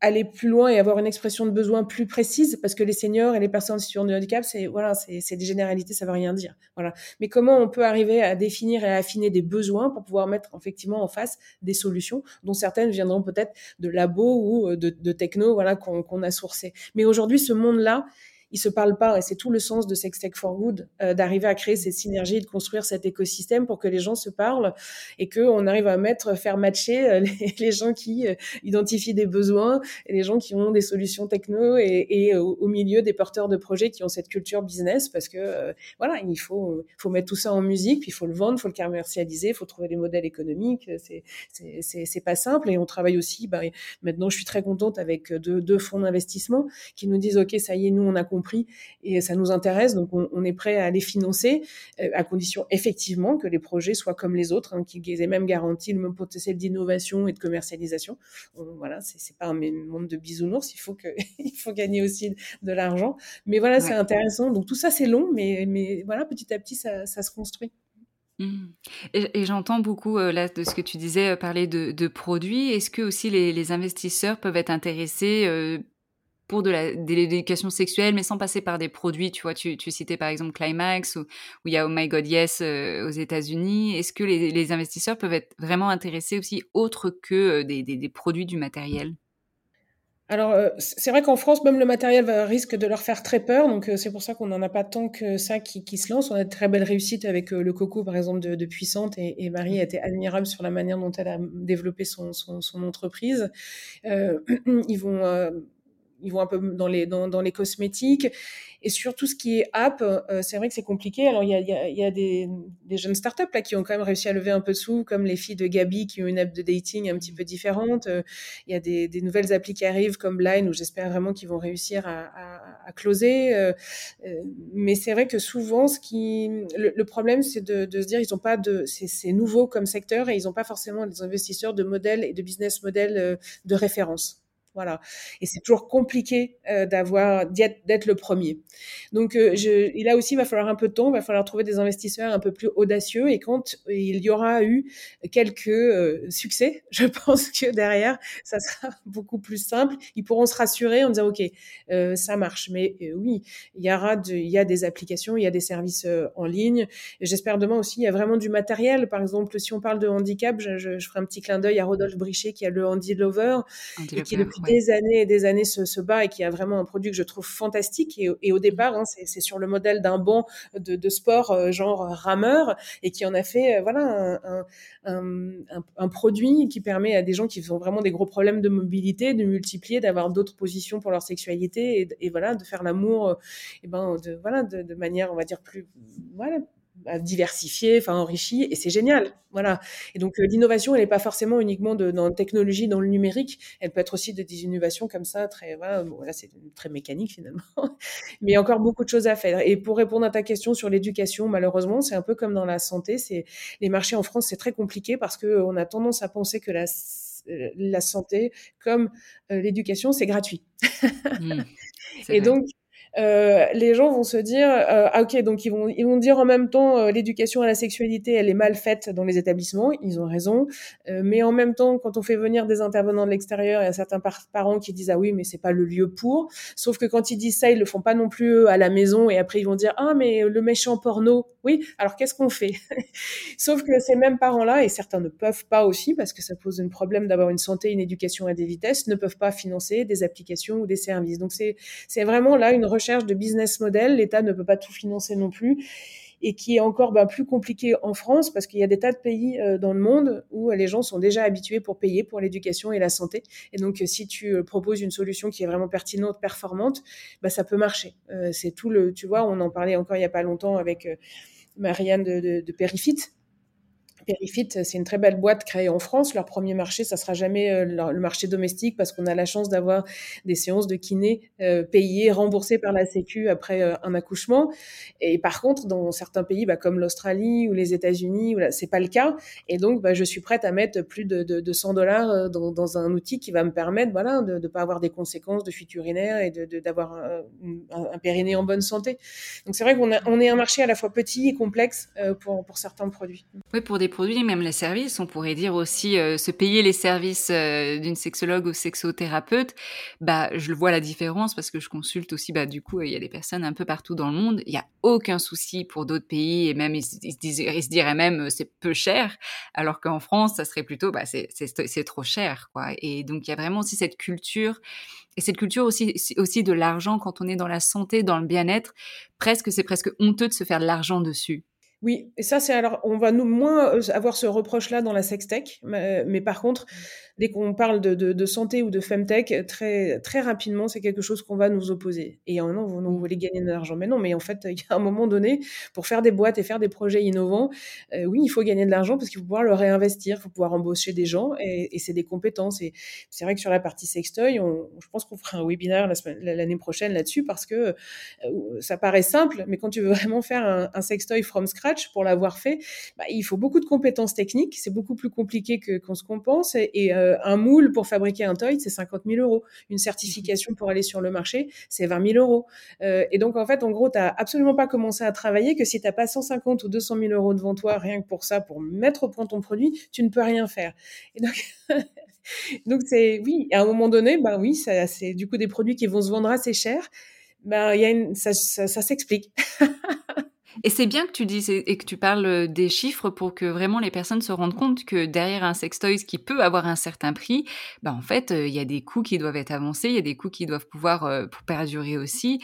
aller plus loin et avoir une expression de besoin plus précise, parce que les seniors et les personnes en situation de handicap, c'est, voilà, c'est, c'est des généralités, ça ne veut rien dire. Voilà. Mais comment on peut arriver à définir et à affiner des besoins pour pouvoir mettre effectivement en face des solutions, dont certaines viendront peut-être de labos ou de, de techno, voilà, qu'on, qu'on a sourcé. Mais aujourd'hui, ce monde-là, ils se parlent pas, et c'est tout le sens de Sex Tech for Good, euh, d'arriver à créer ces synergies et de construire cet écosystème pour que les gens se parlent et qu'on arrive à mettre, faire matcher les, les gens qui euh, identifient des besoins et les gens qui ont des solutions techno et, et au, au milieu des porteurs de projets qui ont cette culture business, parce que euh, voilà, il faut, faut mettre tout ça en musique, puis il faut le vendre, il faut le commercialiser, il faut trouver les modèles économiques, c'est, c'est, c'est, c'est pas simple. Et on travaille aussi, bah, maintenant je suis très contente avec deux, deux fonds d'investissement qui nous disent ok, ça y est, nous on a compris et ça nous intéresse, donc on, on est prêt à les financer, à condition effectivement que les projets soient comme les autres, hein, qu'ils aient même garanti le même potentiel d'innovation et de commercialisation. On, voilà, c'est, c'est pas un monde de bisounours, il faut, que, il faut gagner aussi de l'argent, mais voilà, ouais. C'est intéressant, donc tout ça c'est long, mais, mais voilà, petit à petit ça, ça se construit. Et, et j'entends beaucoup euh, là de ce que tu disais, euh, parler de, de produits. Est-ce que aussi les, les investisseurs peuvent être intéressés euh, pour de, la, de l'éducation sexuelle, mais sans passer par des produits? Tu vois, tu, tu citais par exemple Climax, où il y a Oh My God Yes euh, aux États-Unis. Est-ce que les, les investisseurs peuvent être vraiment intéressés aussi autre que euh, des, des, des produits, du matériel? Alors, c'est vrai qu'en France, même le matériel risque de leur faire très peur. Donc, c'est pour ça qu'on n'en a pas tant que ça qui, qui se lance. On a de très belles réussites avec le coco, par exemple, de, de Puissante. Et, et Marie a été admirable sur la manière dont elle a développé son, son, son entreprise. Euh, ils vont... Euh, Ils vont un peu dans les dans, dans les cosmétiques, et sur tout ce qui est app, euh, c'est vrai que c'est compliqué. Alors il y a il y a, il y a des, des jeunes startups là qui ont quand même réussi à lever un peu de sous, comme les filles de Gabi qui ont une app de dating un petit peu différente. Euh, il y a des, des nouvelles applis qui arrivent comme Blind, où j'espère vraiment qu'ils vont réussir à, à, à closer. Euh, euh, mais c'est vrai que souvent ce qui le, le problème c'est de, de se dire ils ont pas de c'est, c'est nouveau comme secteur et ils ont pas forcément des investisseurs de modèles et de business models de référence. Voilà, et c'est toujours compliqué euh, d'avoir d'être le premier. Donc, euh, je, et là aussi, il va falloir un peu de temps, il va falloir trouver des investisseurs un peu plus audacieux. Et quand il y aura eu quelques euh, succès, je pense que derrière, ça sera beaucoup plus simple. Ils pourront se rassurer en disant ok, euh, ça marche. Mais euh, oui, il y aura, de, il y a des applications, il y a des services euh, en ligne. Et j'espère demain aussi, il y a vraiment du matériel. Par exemple, si on parle de handicap, je, je, je ferai un petit clin d'œil à Rodolphe Brichet qui a le Handy Lover Handy et qui le des années et des années se, se bat et qui a vraiment un produit que je trouve fantastique. Et, et au départ, hein, c'est, c'est sur le modèle d'un banc de, de sport euh, genre rameur, et qui en a fait euh, voilà un, un, un, un produit qui permet à des gens qui ont vraiment des gros problèmes de mobilité de multiplier, d'avoir d'autres positions pour leur sexualité, et, et voilà de faire l'amour euh, et ben de voilà de, de manière on va dire plus voilà diversifié, enfin enrichi, et c'est génial, voilà. Et donc euh, l'innovation, elle n'est pas forcément uniquement de, dans la technologie, dans le numérique, elle peut être aussi de, des innovations comme ça, très, voilà, bon, là c'est très mécanique finalement, mais encore beaucoup de choses à faire. Et pour répondre à ta question sur l'éducation, malheureusement, c'est un peu comme dans la santé, c'est les marchés en France, c'est très compliqué parce que on a tendance à penser que la la santé, comme euh, l'éducation, c'est gratuit. Mmh, c'est et vrai. Donc Euh, les gens vont se dire euh, ah ok, donc ils vont ils vont dire en même temps euh, l'éducation à la sexualité elle est mal faite dans les établissements, ils ont raison, euh, mais en même temps quand on fait venir des intervenants de l'extérieur, il y a certains par- parents qui disent ah oui mais c'est pas le lieu pour, sauf que quand ils disent ça ils le font pas non plus eux, à la maison, et après ils vont dire ah mais le méchant porno, oui alors qu'est-ce qu'on fait? Sauf que ces mêmes parents là, et certains ne peuvent pas aussi parce que ça pose un problème d'avoir une santé, une éducation à des vitesses, ne peuvent pas financer des applications ou des services. Donc c'est c'est vraiment là une recherche de business model, l'État ne peut pas tout financer non plus, et qui est encore ben, plus compliqué en France parce qu'il y a des tas de pays euh, dans le monde où euh, les gens sont déjà habitués pour payer pour l'éducation et la santé. Et donc, euh, si tu euh, proposes une solution qui est vraiment pertinente, performante, ben, ça peut marcher. Euh, c'est tout le, tu vois, on en parlait encore il n'y a pas longtemps avec euh, Marianne de, de, de Perifit. Perifit, c'est une très belle boîte créée en France. Leur premier marché, ça sera jamais le marché domestique parce qu'on a la chance d'avoir des séances de kiné payées, remboursées par la Sécu après un accouchement. Et par contre, dans certains pays, bah, comme l'Australie ou les États-Unis, c'est pas le cas. Et donc, bah, je suis prête à mettre plus de, de, de cent dollars dans, dans un outil qui va me permettre, voilà, de ne pas avoir des conséquences de fuite urinaire et de, de, d'avoir un, un, un périnée en bonne santé. Donc, c'est vrai qu'on a, on est un marché à la fois petit et complexe pour, pour certains produits. Oui, pour des produits, même les services, on pourrait dire aussi euh, se payer les services euh, d'une sexologue ou sexothérapeute. Bah, je vois la différence parce que je consulte aussi, bah, du coup, il euh, y a des personnes un peu partout dans le monde. Il n'y a aucun souci pour d'autres pays, et même, ils, ils, ils se diraient même euh, c'est peu cher, alors qu'en France, ça serait plutôt, bah, c'est, c'est, c'est trop cher, quoi. Et donc, il y a vraiment aussi cette culture Et cette culture aussi, aussi de l'argent, quand on est dans la santé, dans le bien-être, presque, c'est presque honteux de se faire de l'argent dessus. Oui, et ça c'est alors on va nous moins avoir ce reproche-là dans la sextech, mais, mais par contre dès qu'on parle de, de, de santé ou de femtech, très très rapidement c'est quelque chose qu'on va nous opposer. Et non, vous, vous voulez gagner de l'argent, mais non, mais en fait il y a un moment donné pour faire des boîtes et faire des projets innovants, euh, oui il faut gagner de l'argent parce qu'il faut pouvoir le réinvestir, il faut pouvoir embaucher des gens et, et c'est des compétences. Et c'est vrai que sur la partie sextoy, on, je pense qu'on fera un webinaire la semaine, l'année prochaine là-dessus parce que euh, ça paraît simple, mais quand tu veux vraiment faire un, un sextoy from scratch pour l'avoir fait, bah, il faut beaucoup de compétences techniques, c'est beaucoup plus compliqué que, qu'on se compense, et, et euh, un moule pour fabriquer un toy, c'est cinquante mille euros. Une certification pour aller sur le marché, c'est vingt mille euros. Euh, et donc, en fait, en gros, tu n'as absolument pas commencé à travailler que si tu n'as pas cent cinquante ou deux cent mille euros devant toi, rien que pour ça, pour mettre au point ton produit, tu ne peux rien faire. Et donc... donc, c'est, oui, à un moment donné, bah, oui, ça, c'est du coup des produits qui vont se vendre assez cher, bah, y a une, ça, ça, ça s'explique. Et c'est bien que tu dises et que tu parles des chiffres pour que vraiment les personnes se rendent compte que derrière un sextoy qui peut avoir un certain prix, bah en fait, il y a des coûts qui doivent être avancés, il y a des coûts qui doivent pouvoir euh, perdurer aussi.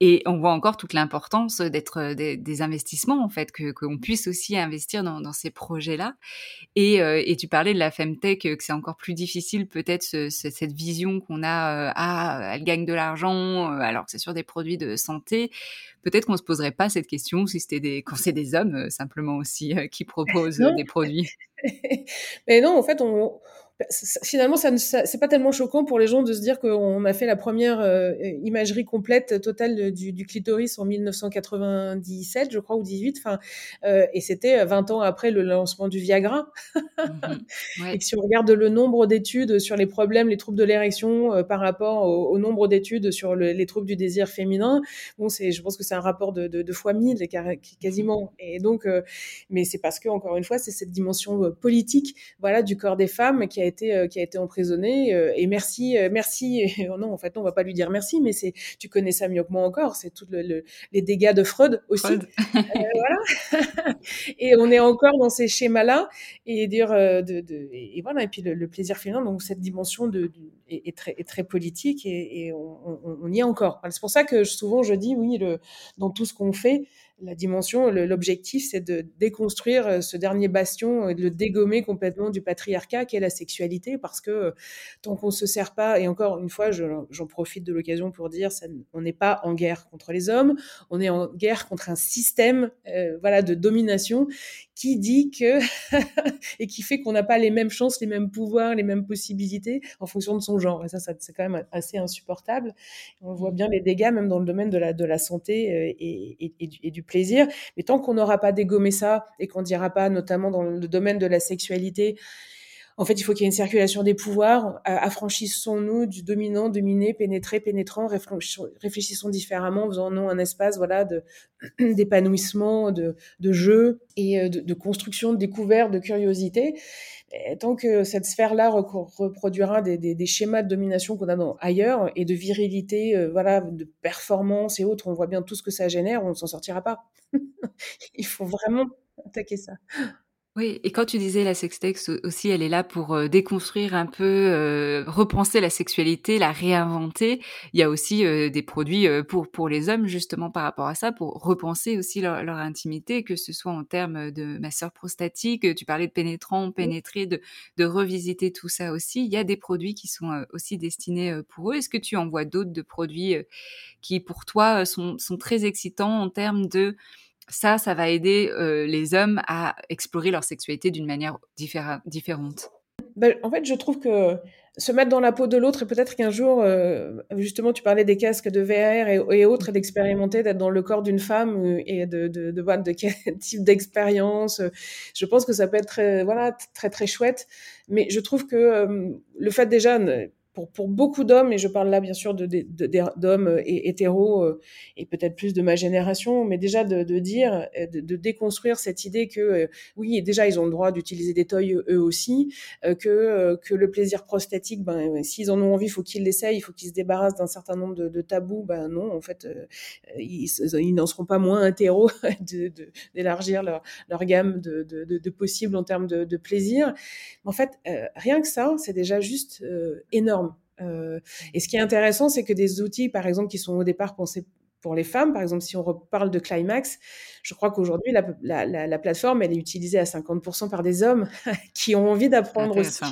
Et on voit encore toute l'importance d'être des, des investissements, en fait, que, qu'on puisse aussi investir dans, dans ces projets-là. Et, euh, et tu parlais de la femtech, que c'est encore plus difficile peut-être ce, ce, cette vision qu'on a, euh, ah, elle gagne de l'argent, alors que c'est sur des produits de santé. Peut-être qu'on ne se poserait pas cette question si c'était des, quand c'est des hommes euh, simplement aussi euh, qui proposent euh, des produits. Mais non, en fait, on... finalement, ça ne, ça, c'est pas tellement choquant pour les gens de se dire qu'on a fait la première euh, imagerie complète totale du, du clitoris en dix-neuf cent quatre-vingt-dix-sept, je crois, ou dix-huit. Enfin, euh, et c'était vingt ans après le lancement du Viagra. Mm-hmm. Ouais. Et que si on regarde le nombre d'études sur les problèmes, les troubles de l'érection euh, par rapport au, au nombre d'études sur le, les troubles du désir féminin, bon, c'est, je pense que c'est un rapport de, de, de fois mille quasiment. Et donc, euh, mais c'est parce que encore une fois, c'est cette dimension politique, voilà, du corps des femmes qui a Été, qui a été emprisonné euh, et merci, euh, merci, euh, non, en fait, on ne va pas lui dire merci, mais c'est, tu connais ça mieux que moi encore, c'est tous le, le, les dégâts de Freud aussi. Freud. Euh, voilà. Et on est encore dans ces schémas-là, et, dire, euh, de, de, et, et voilà, et puis le, le plaisir féminin, donc cette dimension de, de, est, est, très, est très politique, et, et on, on, on y est encore. C'est pour ça que souvent je dis, oui, le, dans tout ce qu'on fait, la dimension, le, l'objectif, c'est de déconstruire ce dernier bastion et de le dégommer complètement du patriarcat qu'est la sexualité, parce que tant qu'on ne se sert pas, et encore une fois, je, j'en profite de l'occasion pour dire, ça, on n'est pas en guerre contre les hommes, on est en guerre contre un système euh, voilà, de domination qui dit que, et qui fait qu'on n'a pas les mêmes chances, les mêmes pouvoirs, les mêmes possibilités en fonction de son genre. Et ça, ça c'est quand même assez insupportable. On voit bien les dégâts, même dans le domaine de la, de la santé et, et, et, du, et du plaisir. Mais tant qu'on n'aura pas dégommé ça et qu'on ne dira pas, notamment dans le domaine de la sexualité, en fait, il faut qu'il y ait une circulation des pouvoirs. Affranchissons-nous du dominant, dominé, pénétré, pénétrant. Réfléchissons différemment, faisons-nous un espace, voilà, de, d'épanouissement, de, de jeu et de, de construction, de découverte, de curiosité. Et tant que cette sphère-là reproduira des, des, des schémas de domination qu'on a dans, ailleurs et de virilité, euh, voilà, de performance et autres, on voit bien tout ce que ça génère, on ne s'en sortira pas. Il faut vraiment attaquer ça. Oui, et quand tu disais la sextech aussi, elle est là pour euh, déconstruire un peu, euh, repenser la sexualité, la réinventer. Il y a aussi euh, des produits euh, pour pour les hommes justement par rapport à ça, pour repenser aussi leur, leur intimité, que ce soit en termes de masseur prostatique. Tu parlais de pénétrant, pénétrer, de de revisiter tout ça aussi. Il y a des produits qui sont euh, aussi destinés euh, pour eux. Est-ce que tu en vois d'autres de produits euh, qui pour toi sont sont très excitants en termes de Ça, ça va aider euh, les hommes à explorer leur sexualité d'une manière différa- différente. Ben, en fait, je trouve que se mettre dans la peau de l'autre, et peut-être qu'un jour, euh, justement, tu parlais des casques de V R et, et autres, et d'expérimenter, d'être dans le corps d'une femme et de, de, de voir de quel type d'expérience. Je pense que ça peut être très, voilà, très, très chouette. Mais je trouve que euh, le fait déjà... Pour, pour beaucoup d'hommes, et je parle là bien sûr de, de, de, d'hommes et, hétéros euh, et peut-être plus de ma génération, mais déjà de, de dire, de, de déconstruire cette idée que, euh, oui, et déjà ils ont le droit d'utiliser des toys eux aussi, euh, que, euh, que le plaisir prostatique, ben, euh, s'ils en ont envie, il faut qu'ils l'essayent, il faut qu'ils se débarrassent d'un certain nombre de, de tabous. Ben non, en fait, euh, ils, ils n'en seront pas moins hétéros de, de, d'élargir leur, leur gamme de, de, de, de possibles en termes de, de plaisir. En fait, euh, rien que ça, c'est déjà juste euh, énorme. Euh, et ce qui est intéressant, c'est que des outils, par exemple, qui sont au départ pensés pour les femmes, par exemple, si on reparle de Climax, je crois qu'aujourd'hui, la, la, la, la plateforme, elle est utilisée à cinquante pour cent par des hommes qui ont envie d'apprendre aussi.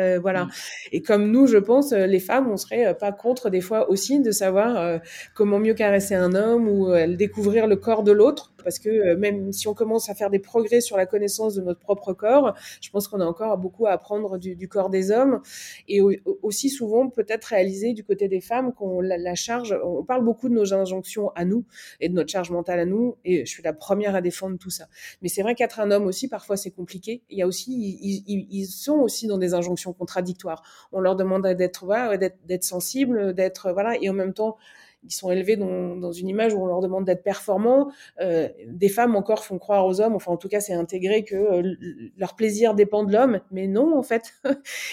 Euh, voilà. Mmh. Et comme nous, je pense, les femmes, on serait pas contre des fois aussi de savoir euh, comment mieux caresser un homme ou euh, découvrir le corps de l'autre, parce que euh, même si on commence à faire des progrès sur la connaissance de notre propre corps, je pense qu'on a encore beaucoup à apprendre du, du corps des hommes, et au- aussi souvent peut-être réaliser du côté des femmes qu'on la, la charge, on parle beaucoup de nos injonctions à nous et de notre charge mentale à nous, et je suis la première à défendre tout ça. Mais c'est vrai qu'être un homme aussi, parfois c'est compliqué. Il y a aussi, ils, ils, ils sont aussi dans des injonctions contradictoires. On leur demande d'être, ouais, d'être, d'être sensible, d'être, voilà, et en même temps, ils sont élevés dans, dans une image où on leur demande d'être performants. Euh, des femmes encore font croire aux hommes, enfin en tout cas c'est intégré que euh, leur plaisir dépend de l'homme, mais non en fait.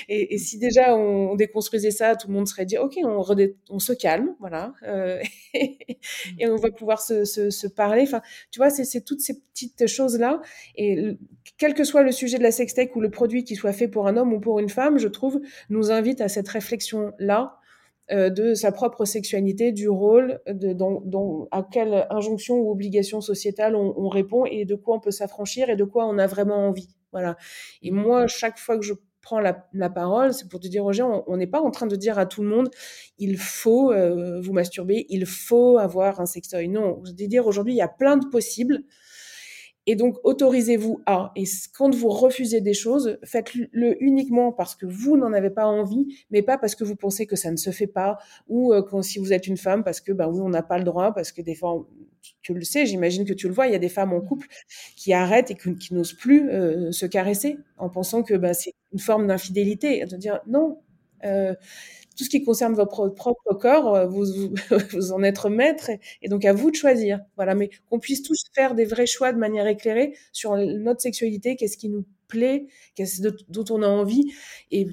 et, et si déjà on, on déconstruisait ça, tout le monde serait dit ok, on, redé- on se calme, voilà, euh, et on va pouvoir se, se, se parler. Enfin, tu vois, c'est, c'est toutes ces petites choses là. Et le, quel que soit le sujet de la sextech ou le produit qui soit fait pour un homme ou pour une femme, je trouve, nous invite à cette réflexion là. De sa propre sexualité, du rôle, de, dans, dans, à quelle injonction ou obligation sociétale on, on répond, et de quoi on peut s'affranchir et de quoi on a vraiment envie. Voilà. Et moi, chaque fois que je prends la, la parole, c'est pour te dire, Roger, on n'est pas en train de dire à tout le monde il faut euh, vous masturber, il faut avoir un sextoy. Non, je veux dire, aujourd'hui, il y a plein de possibles. Et donc, autorisez-vous à. Et quand vous refusez des choses, faites-le uniquement parce que vous n'en avez pas envie, mais pas parce que vous pensez que ça ne se fait pas, ou euh, quand, si vous êtes une femme, parce que, ben oui, on n'a pas le droit, parce que des fois, on, tu, tu le sais, j'imagine que tu le vois, il y a des femmes en couple qui arrêtent et qui, qui n'osent plus euh, se caresser, en pensant que ben, c'est une forme d'infidélité. De dire non, euh, tout ce qui concerne votre propre corps, vous, vous, vous en êtes maître, et, et donc à vous de choisir. Voilà, mais qu'on puisse tous faire des vrais choix de manière éclairée sur notre sexualité, qu'est-ce qui nous plaît, qu'est-ce de, dont on a envie, et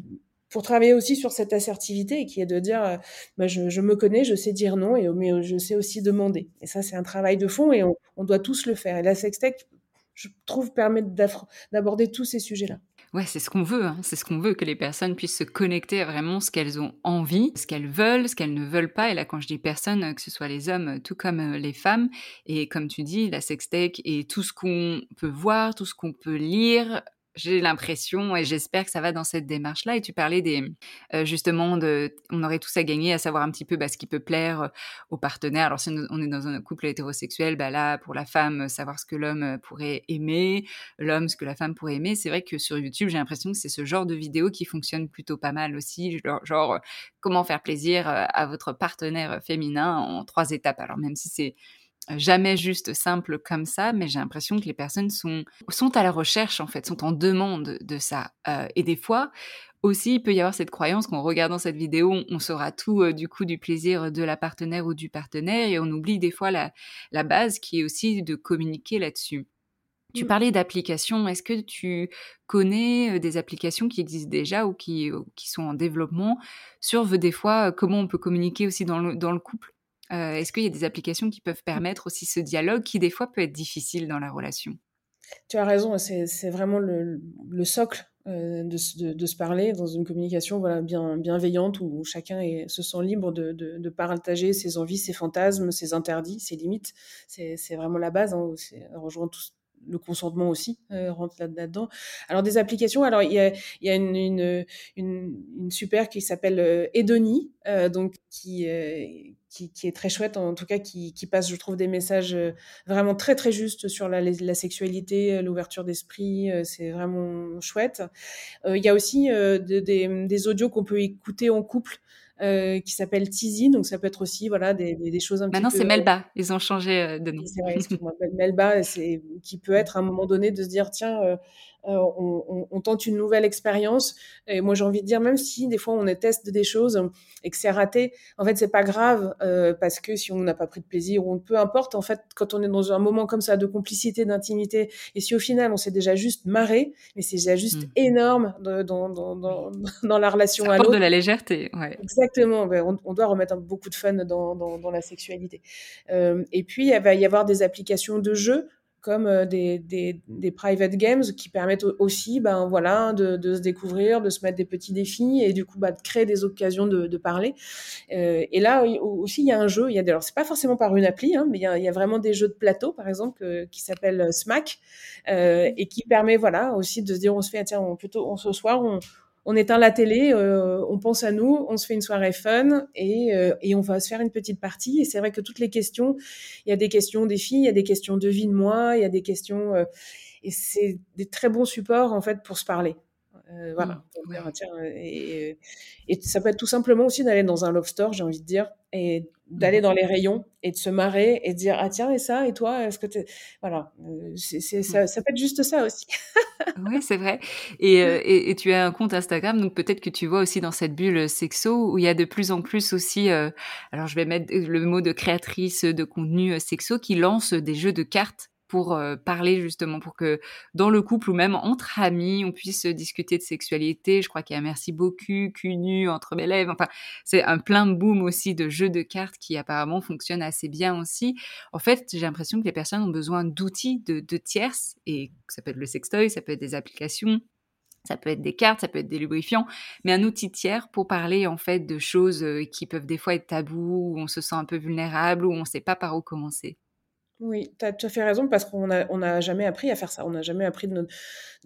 pour travailler aussi sur cette assertivité qui est de dire bah, je, je me connais, je sais dire non, et, mais je sais aussi demander. Et ça, c'est un travail de fond, et on, on doit tous le faire. Et la sextech, je trouve, permet d'aborder tous ces sujets-là. Ouais, c'est ce qu'on veut, hein. C'est ce qu'on veut, que les personnes puissent se connecter à vraiment ce qu'elles ont envie, ce qu'elles veulent, ce qu'elles ne veulent pas. Et là, quand je dis personnes, que ce soit les hommes, tout comme les femmes, et comme tu dis, la sextech et tout ce qu'on peut voir, tout ce qu'on peut lire, j'ai l'impression, et j'espère que ça va dans cette démarche-là. Et tu parlais des, euh, justement, de, on aurait tous à gagner, à savoir un petit peu bah, ce qui peut plaire euh, aux partenaires. Alors, si on est dans un couple hétérosexuel, bah, là, pour la femme, savoir ce que l'homme pourrait aimer, l'homme, ce que la femme pourrait aimer. C'est vrai que sur YouTube, j'ai l'impression que c'est ce genre de vidéos qui fonctionne plutôt pas mal aussi, genre, genre euh, comment faire plaisir euh, à votre partenaire féminin en trois étapes. Alors, même si c'est jamais juste simple comme ça, mais j'ai l'impression que les personnes sont, sont à la recherche en fait, sont en demande de ça. Euh, et des fois aussi, il peut y avoir cette croyance qu'en regardant cette vidéo, on, on saura tout euh, du coup du plaisir de la partenaire ou du partenaire, et on oublie des fois la, la base qui est aussi de communiquer là-dessus. Tu parlais d'applications. Est-ce que tu connais des applications qui existent déjà ou qui, qui sont en développement sur des fois comment on peut communiquer aussi dans le, dans le couple ? Euh, est-ce qu'il y a des applications qui peuvent permettre aussi ce dialogue qui, des fois, peut être difficile dans la relation ? Tu as raison, c'est, c'est vraiment le, le socle euh, de, de, de se parler dans une communication voilà, bien, bienveillante où chacun est, se sent libre de, de, de partager ses envies, ses fantasmes, ses interdits, ses limites. C'est, c'est vraiment la base, hein, c'est rejoint tout, le consentement aussi euh, rentre là, là-dedans. Alors, des applications, alors il y a, y a une, une, une, une super qui s'appelle euh, Edonie, euh, donc qui, euh, qui, qui est très chouette, en tout cas, qui, qui passe, je trouve, des messages euh, vraiment très, très justes sur la, la sexualité, l'ouverture d'esprit, euh, c'est vraiment chouette. Il euh, y a aussi euh, de, des, des audios qu'on peut écouter en couple, Euh, qui s'appelle Tizi, donc ça peut être aussi voilà des des choses un petit Maintenant, peu. Maintenant c'est Melba, ils ont changé de nom. C'est vrai, excuse-moi, Melba, c'est qui peut être à un moment donné de se dire tiens euh, euh, on, on, on tente une nouvelle expérience, et moi j'ai envie de dire même si des fois on teste des choses et que c'est raté, en fait c'est pas grave euh, parce que si on n'a pas pris de plaisir ou peu importe, en fait quand on est dans un moment comme ça de complicité, d'intimité, et si au final on s'est déjà juste marré, mais c'est déjà juste mmh. énorme de, dans dans dans dans la relation ça à l'autre. De la légèreté, ouais. Exactement. Exactement, on, on doit remettre un, beaucoup de fun dans, dans, dans la sexualité. Euh, et puis, il va y avoir des applications de jeux, comme des, des, des private games qui permettent aussi ben, voilà, de, de se découvrir, de se mettre des petits défis et du coup ben, de créer des occasions de, de parler. Euh, et là aussi, il y a un jeu. Il y a des, alors, c'est pas forcément par une appli, hein, mais il y, a, il y a vraiment des jeux de plateau, par exemple, euh, qui s'appelle Smack euh, et qui permet voilà, aussi de se dire, on se fait, tiens, on, plutôt, on, ce soir, on... On éteint la télé, euh, on pense à nous, on se fait une soirée fun et, euh, et on va se faire une petite partie. Et c'est vrai que toutes les questions, il y a des questions des filles, il y a des questions devine-moi, il y a des questions... Euh, et c'est des très bons supports, en fait, pour se parler. Euh, voilà. Mmh, ouais. et, et ça peut être tout simplement aussi d'aller dans un love store, j'ai envie de dire, et d'aller dans les rayons et de se marrer et de dire « Ah tiens, et ça, et toi, est-ce que t'es... » Voilà, c'est, c'est, ça, ça peut être juste ça aussi. Oui, c'est vrai. Et, et, et tu as un compte Instagram, donc peut-être que tu vois aussi dans cette bulle sexo où il y a de plus en plus aussi, euh, alors je vais mettre le mot de créatrice de contenu sexo qui lance des jeux de cartes pour euh, parler justement, pour que dans le couple ou même entre amis, on puisse discuter de sexualité. Je crois qu'il y a Merci Beaucoup, Cul Nu, Entre mes lèvres. Enfin, c'est un plein boom aussi de jeux de cartes qui apparemment fonctionnent assez bien aussi. En fait, j'ai l'impression que les personnes ont besoin d'outils, de, de tierces. Et ça peut être le sextoy, ça peut être des applications, ça peut être des cartes, ça peut être des lubrifiants, mais un outil tiers pour parler en fait de choses qui peuvent des fois être tabous, où on se sent un peu vulnérable, où on ne sait pas par où commencer. Oui, tu as tout à fait raison, parce qu'on a, on a jamais appris à faire ça. On n'a jamais appris de,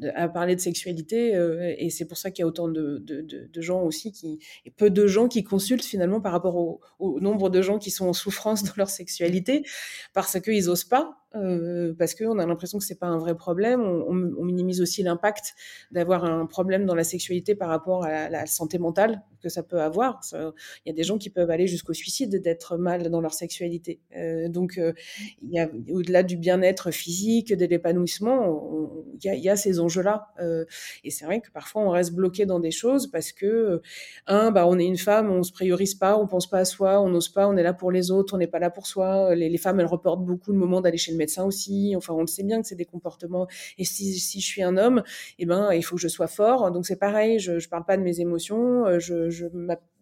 de, à parler de sexualité, euh, et c'est pour ça qu'il y a autant de, de, de, de gens aussi qui, et peu de gens qui consultent finalement par rapport au, au nombre de gens qui sont en souffrance dans leur sexualité, parce qu'ils osent pas. Euh, parce qu'on a l'impression que c'est pas un vrai problème. On, on, on minimise aussi l'impact d'avoir un problème dans la sexualité par rapport à la, la santé mentale que ça peut avoir. Il y a des gens qui peuvent aller jusqu'au suicide d'être mal dans leur sexualité. Euh, donc, il euh, y a au-delà du bien-être physique, de l'épanouissement, il y, y a ces enjeux-là. Euh, et c'est vrai que parfois on reste bloqué dans des choses parce que un, bah, on est une femme, on se priorise pas, on pense pas à soi, on n'ose pas, on est là pour les autres, on n'est pas là pour soi. Les, les femmes, elles reportent beaucoup le moment d'aller chez le médecin aussi, enfin on le sait bien que c'est des comportements, et si, si je suis un homme, eh ben, il faut que je sois fort, donc c'est pareil, je ne parle pas de mes émotions, je je,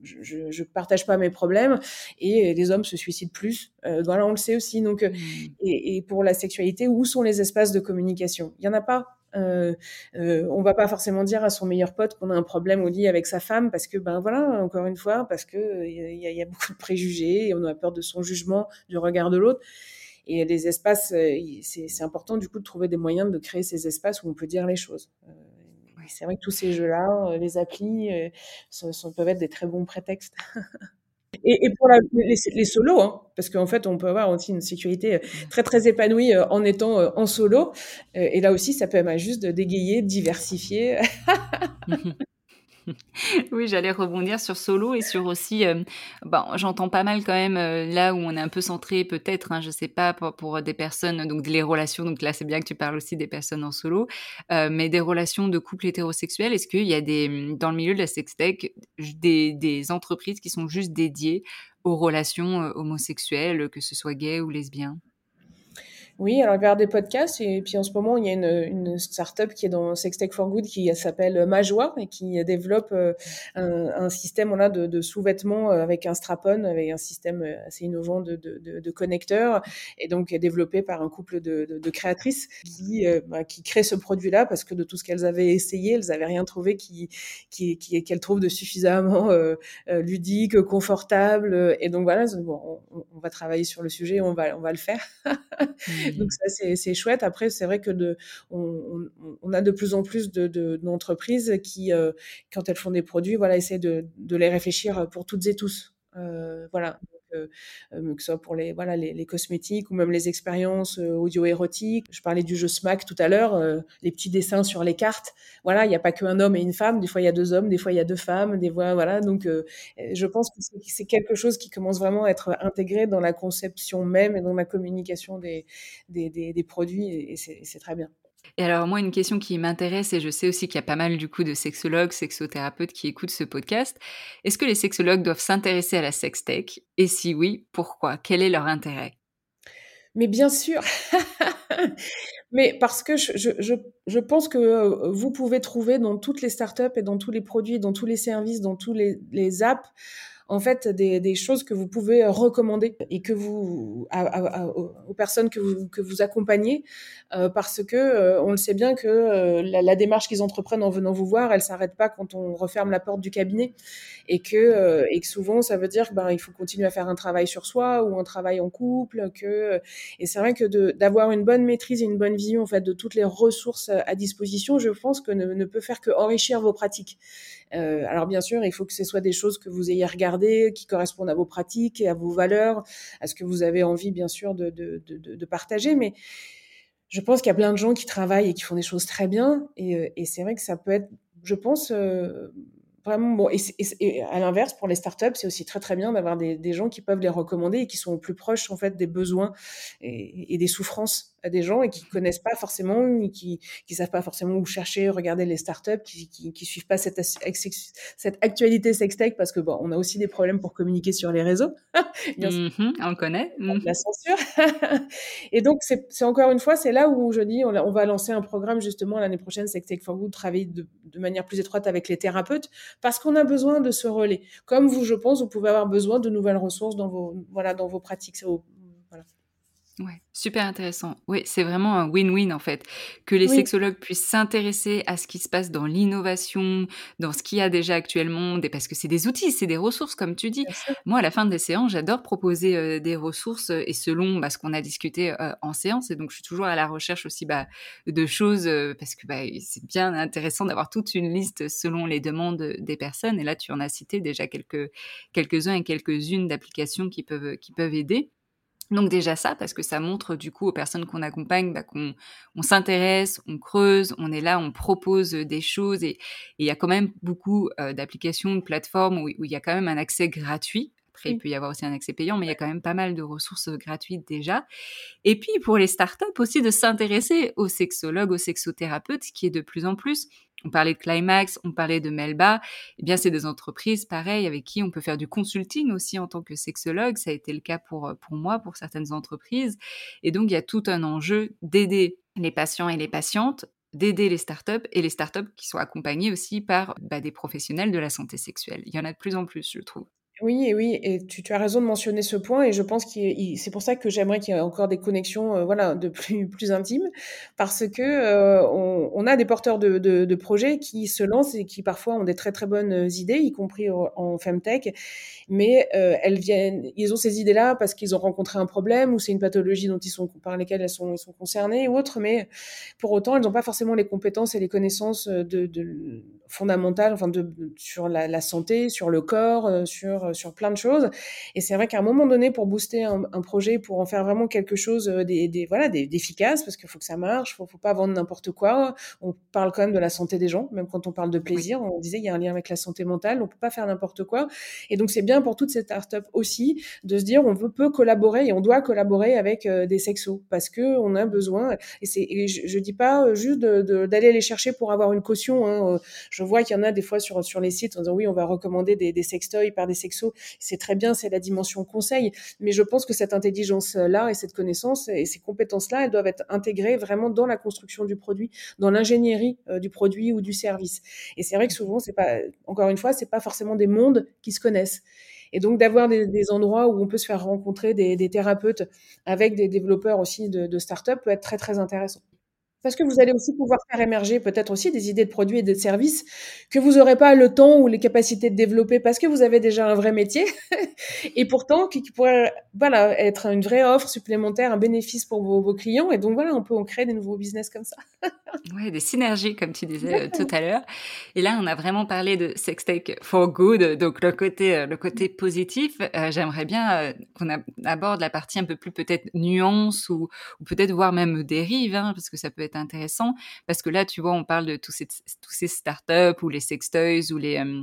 je je partage pas mes problèmes, et les hommes se suicident plus, euh, voilà, on le sait aussi, donc, et, et pour la sexualité, où sont les espaces de communication? Il n'y en a pas. Euh, euh, on va pas forcément dire à son meilleur pote qu'on a un problème au lit avec sa femme parce que ben voilà, encore une fois, parce que il y, y a beaucoup de préjugés et on a peur de son jugement, du regard de l'autre. Et les espaces, c'est, c'est important du coup de trouver des moyens de créer ces espaces où on peut dire les choses. Euh, oui. C'est vrai que tous ces jeux-là, les applis, euh, sont, sont, peuvent être des très bons prétextes. Et, et pour la, les, les solos, hein, parce qu'en fait, on peut avoir aussi une sexualité très, très épanouie en étant en solo. Et là aussi, ça permet juste de dégayer, de diversifier. Oui, j'allais rebondir sur solo et sur aussi, euh, bon, j'entends pas mal quand même euh, là où on est un peu centré peut-être, hein, je sais pas, pour, pour des personnes, donc les relations, donc là c'est bien que tu parles aussi des personnes en solo, euh, mais des relations de couple hétérosexuel, est-ce qu'il y a des, dans le milieu de la sextech, des, des entreprises qui sont juste dédiées aux relations homosexuelles, que ce soit gay ou lesbien? Oui, alors il va y avoir des podcasts, et puis en ce moment, il y a une, une start-up qui est dans Sex Tech for Good qui s'appelle Majoa et qui développe euh, un, un système là, de, de sous-vêtements avec un strap-on, avec un système assez innovant de, de, de, de connecteurs, et donc développé par un couple de, de, de créatrices qui, euh, qui créent ce produit-là parce que de tout ce qu'elles avaient essayé, elles n'avaient rien trouvé qui, qui, qui, qu'elles trouvent de suffisamment euh, ludique, confortable, et donc voilà, bon, on, on va travailler sur le sujet, on va, on va le faire. Donc ça c'est, c'est chouette. Après c'est vrai que de, on, on, on a de plus en plus de, de, d'entreprises qui euh, quand elles font des produits, voilà, essaient de, de les réfléchir pour toutes et tous. Euh, voilà. Euh, euh, que ce soit pour les, voilà, les, les cosmétiques ou même les expériences euh, audio-érotiques. Je parlais du jeu Smack tout à l'heure, euh, les petits dessins sur les cartes. Voilà, il n'y a pas qu'un homme et une femme. Des fois, il y a deux hommes, des fois, il y a deux femmes. Des fois, voilà. Donc, euh, je pense que c'est, c'est quelque chose qui commence vraiment à être intégré dans la conception même et dans la communication des, des, des, des produits, et c'est, et c'est très bien. Et alors moi, une question qui m'intéresse, et je sais aussi qu'il y a pas mal du coup de sexologues, sexothérapeutes qui écoutent ce podcast, est-ce que les sexologues doivent s'intéresser à la sextech? Et si oui, pourquoi? Quel est leur intérêt? Mais bien sûr. Mais parce que je, je, je, je pense que vous pouvez trouver dans toutes les startups et dans tous les produits, dans tous les services, dans tous les, les apps, en fait des, des choses que vous pouvez recommander et que vous à, à, aux personnes que vous que vous accompagnez, euh, parce que euh, on le sait bien que euh, la, la démarche qu'ils entreprennent en venant vous voir, elle s'arrête pas quand on referme la porte du cabinet, et que euh, et que souvent ça veut dire que ben il faut continuer à faire un travail sur soi ou un travail en couple, que et c'est vrai que de d'avoir une bonne maîtrise et une bonne vision en fait de toutes les ressources à disposition, je pense que ne, ne peut faire que enrichir vos pratiques. Euh, alors bien sûr, il faut que ce soit des choses que vous ayez regardées, qui correspondent à vos pratiques et à vos valeurs, à ce que vous avez envie bien sûr de, de, de, de partager, mais je pense qu'il y a plein de gens qui travaillent et qui font des choses très bien, et, et c'est vrai que ça peut être, je pense, euh, vraiment bon. Et, et, et à l'inverse, pour les startups, c'est aussi très très bien d'avoir des, des gens qui peuvent les recommander et qui sont au plus proche en fait des besoins et, et des souffrances à des gens, et qui connaissent pas forcément, qui qui savent pas forcément où chercher, regarder les startups, qui qui, qui suivent pas cette cette actualité sextech, parce que bon, on a aussi des problèmes pour communiquer sur les réseaux. Mm-hmm, on connaît mm-hmm. la censure. Et donc c'est c'est encore une fois, c'est là où je dis on, on va lancer un programme justement l'année prochaine, Sex Tech for Good, travailler de, de manière plus étroite avec les thérapeutes, parce qu'on a besoin de ce relais. Comme vous, je pense, vous pouvez avoir besoin de nouvelles ressources dans vos voilà dans vos pratiques. C'est au, Ouais, super intéressant. Oui, c'est vraiment un win-win en fait. Que les oui. sexologues puissent s'intéresser à ce qui se passe dans l'innovation, dans ce qu'il y a déjà actuellement, parce que c'est des outils, c'est des ressources comme tu dis. Moi, à la fin des séances, j'adore proposer euh, des ressources et selon bah, ce qu'on a discuté euh, en séance. Et donc, je suis toujours à la recherche aussi bah, de choses euh, parce que bah, c'est bien intéressant d'avoir toute une liste selon les demandes des personnes. Et là, tu en as cité déjà quelques, quelques-uns et quelques-unes d'applications qui peuvent, qui peuvent aider. Donc déjà ça, parce que ça montre du coup aux personnes qu'on accompagne bah, qu'on on s'intéresse, on creuse, on est là, on propose des choses, et il y a quand même beaucoup euh, d'applications, de plateformes où il y a quand même un accès gratuit. Après, il peut y avoir aussi un accès payant, mais il y a quand même pas mal de ressources gratuites déjà. Et puis pour les startups aussi, de s'intéresser aux sexologues, aux sexothérapeutes, qui est de plus en plus... On parlait de Climax, on parlait de Melba. Eh bien, c'est des entreprises, pareil, avec qui on peut faire du consulting aussi en tant que sexologue. Ça a été le cas pour, pour moi, pour certaines entreprises. Et donc, il y a tout un enjeu d'aider les patients et les patientes, d'aider les startups et les startups qui sont accompagnées aussi par bah, des professionnels de la santé sexuelle. Il y en a de plus en plus, je trouve. Oui, et oui, et tu, tu as raison de mentionner ce point, et je pense que c'est pour ça que j'aimerais qu'il y ait encore des connexions, euh, voilà, de plus plus intimes, parce que euh, on, on a des porteurs de, de de projets qui se lancent et qui parfois ont des très très bonnes idées, y compris en femtech, mais euh, elles viennent, ils ont ces idées-là parce qu'ils ont rencontré un problème ou c'est une pathologie dont ils sont par lesquelles elles sont ils sont concernés ou autre, mais pour autant elles n'ont pas forcément les compétences et les connaissances de, de fondamentales, enfin de sur la, la santé, sur le corps, sur sur plein de choses. Et c'est vrai qu'à un moment donné, pour booster un, un projet, pour en faire vraiment quelque chose des, des, voilà, des, d'efficace, parce qu'il faut que ça marche, il ne faut pas vendre n'importe quoi. On parle quand même de la santé des gens, même quand on parle de plaisir, on disait il y a un lien avec la santé mentale, on ne peut pas faire n'importe quoi. Et donc, c'est bien pour toutes ces startups aussi de se dire on veut, peut collaborer et on doit collaborer avec euh, des sexos, parce qu'on a besoin. Et, c'est, et je ne dis pas juste de, de, d'aller les chercher pour avoir une caution. Hein. Je vois qu'il y en a des fois sur, sur les sites en disant oui, on va recommander des, des sextoys par des sexos. C'est très bien, c'est la dimension conseil, mais je pense que cette intelligence-là et cette connaissance et ces compétences-là, elles doivent être intégrées vraiment dans la construction du produit, dans l'ingénierie euh, du produit ou du service. Et c'est vrai que souvent, c'est pas, encore une fois, c'est pas forcément des mondes qui se connaissent. Et donc, d'avoir des, des endroits où on peut se faire rencontrer des, des thérapeutes avec des développeurs aussi de, de start-up peut être très, très intéressant. Parce que vous allez aussi pouvoir faire émerger peut-être aussi des idées de produits et de services que vous n'aurez pas le temps ou les capacités de développer parce que vous avez déjà un vrai métier et pourtant qui, qui pourrait voilà, être une vraie offre supplémentaire, un bénéfice pour vos, vos clients. Et donc voilà, on peut en créer des nouveaux business comme ça. Oui, des synergies comme tu disais euh, tout à l'heure. Et là, on a vraiment parlé de Sex Tech for Good, donc le côté, euh, le côté positif. Euh, j'aimerais bien euh, qu'on aborde la partie un peu plus peut-être nuance ou, ou peut-être voire même dérive, hein, parce que ça peut être intéressant, parce que là, tu vois, on parle de tous ces, tous ces startups ou les sextoys ou les, euh,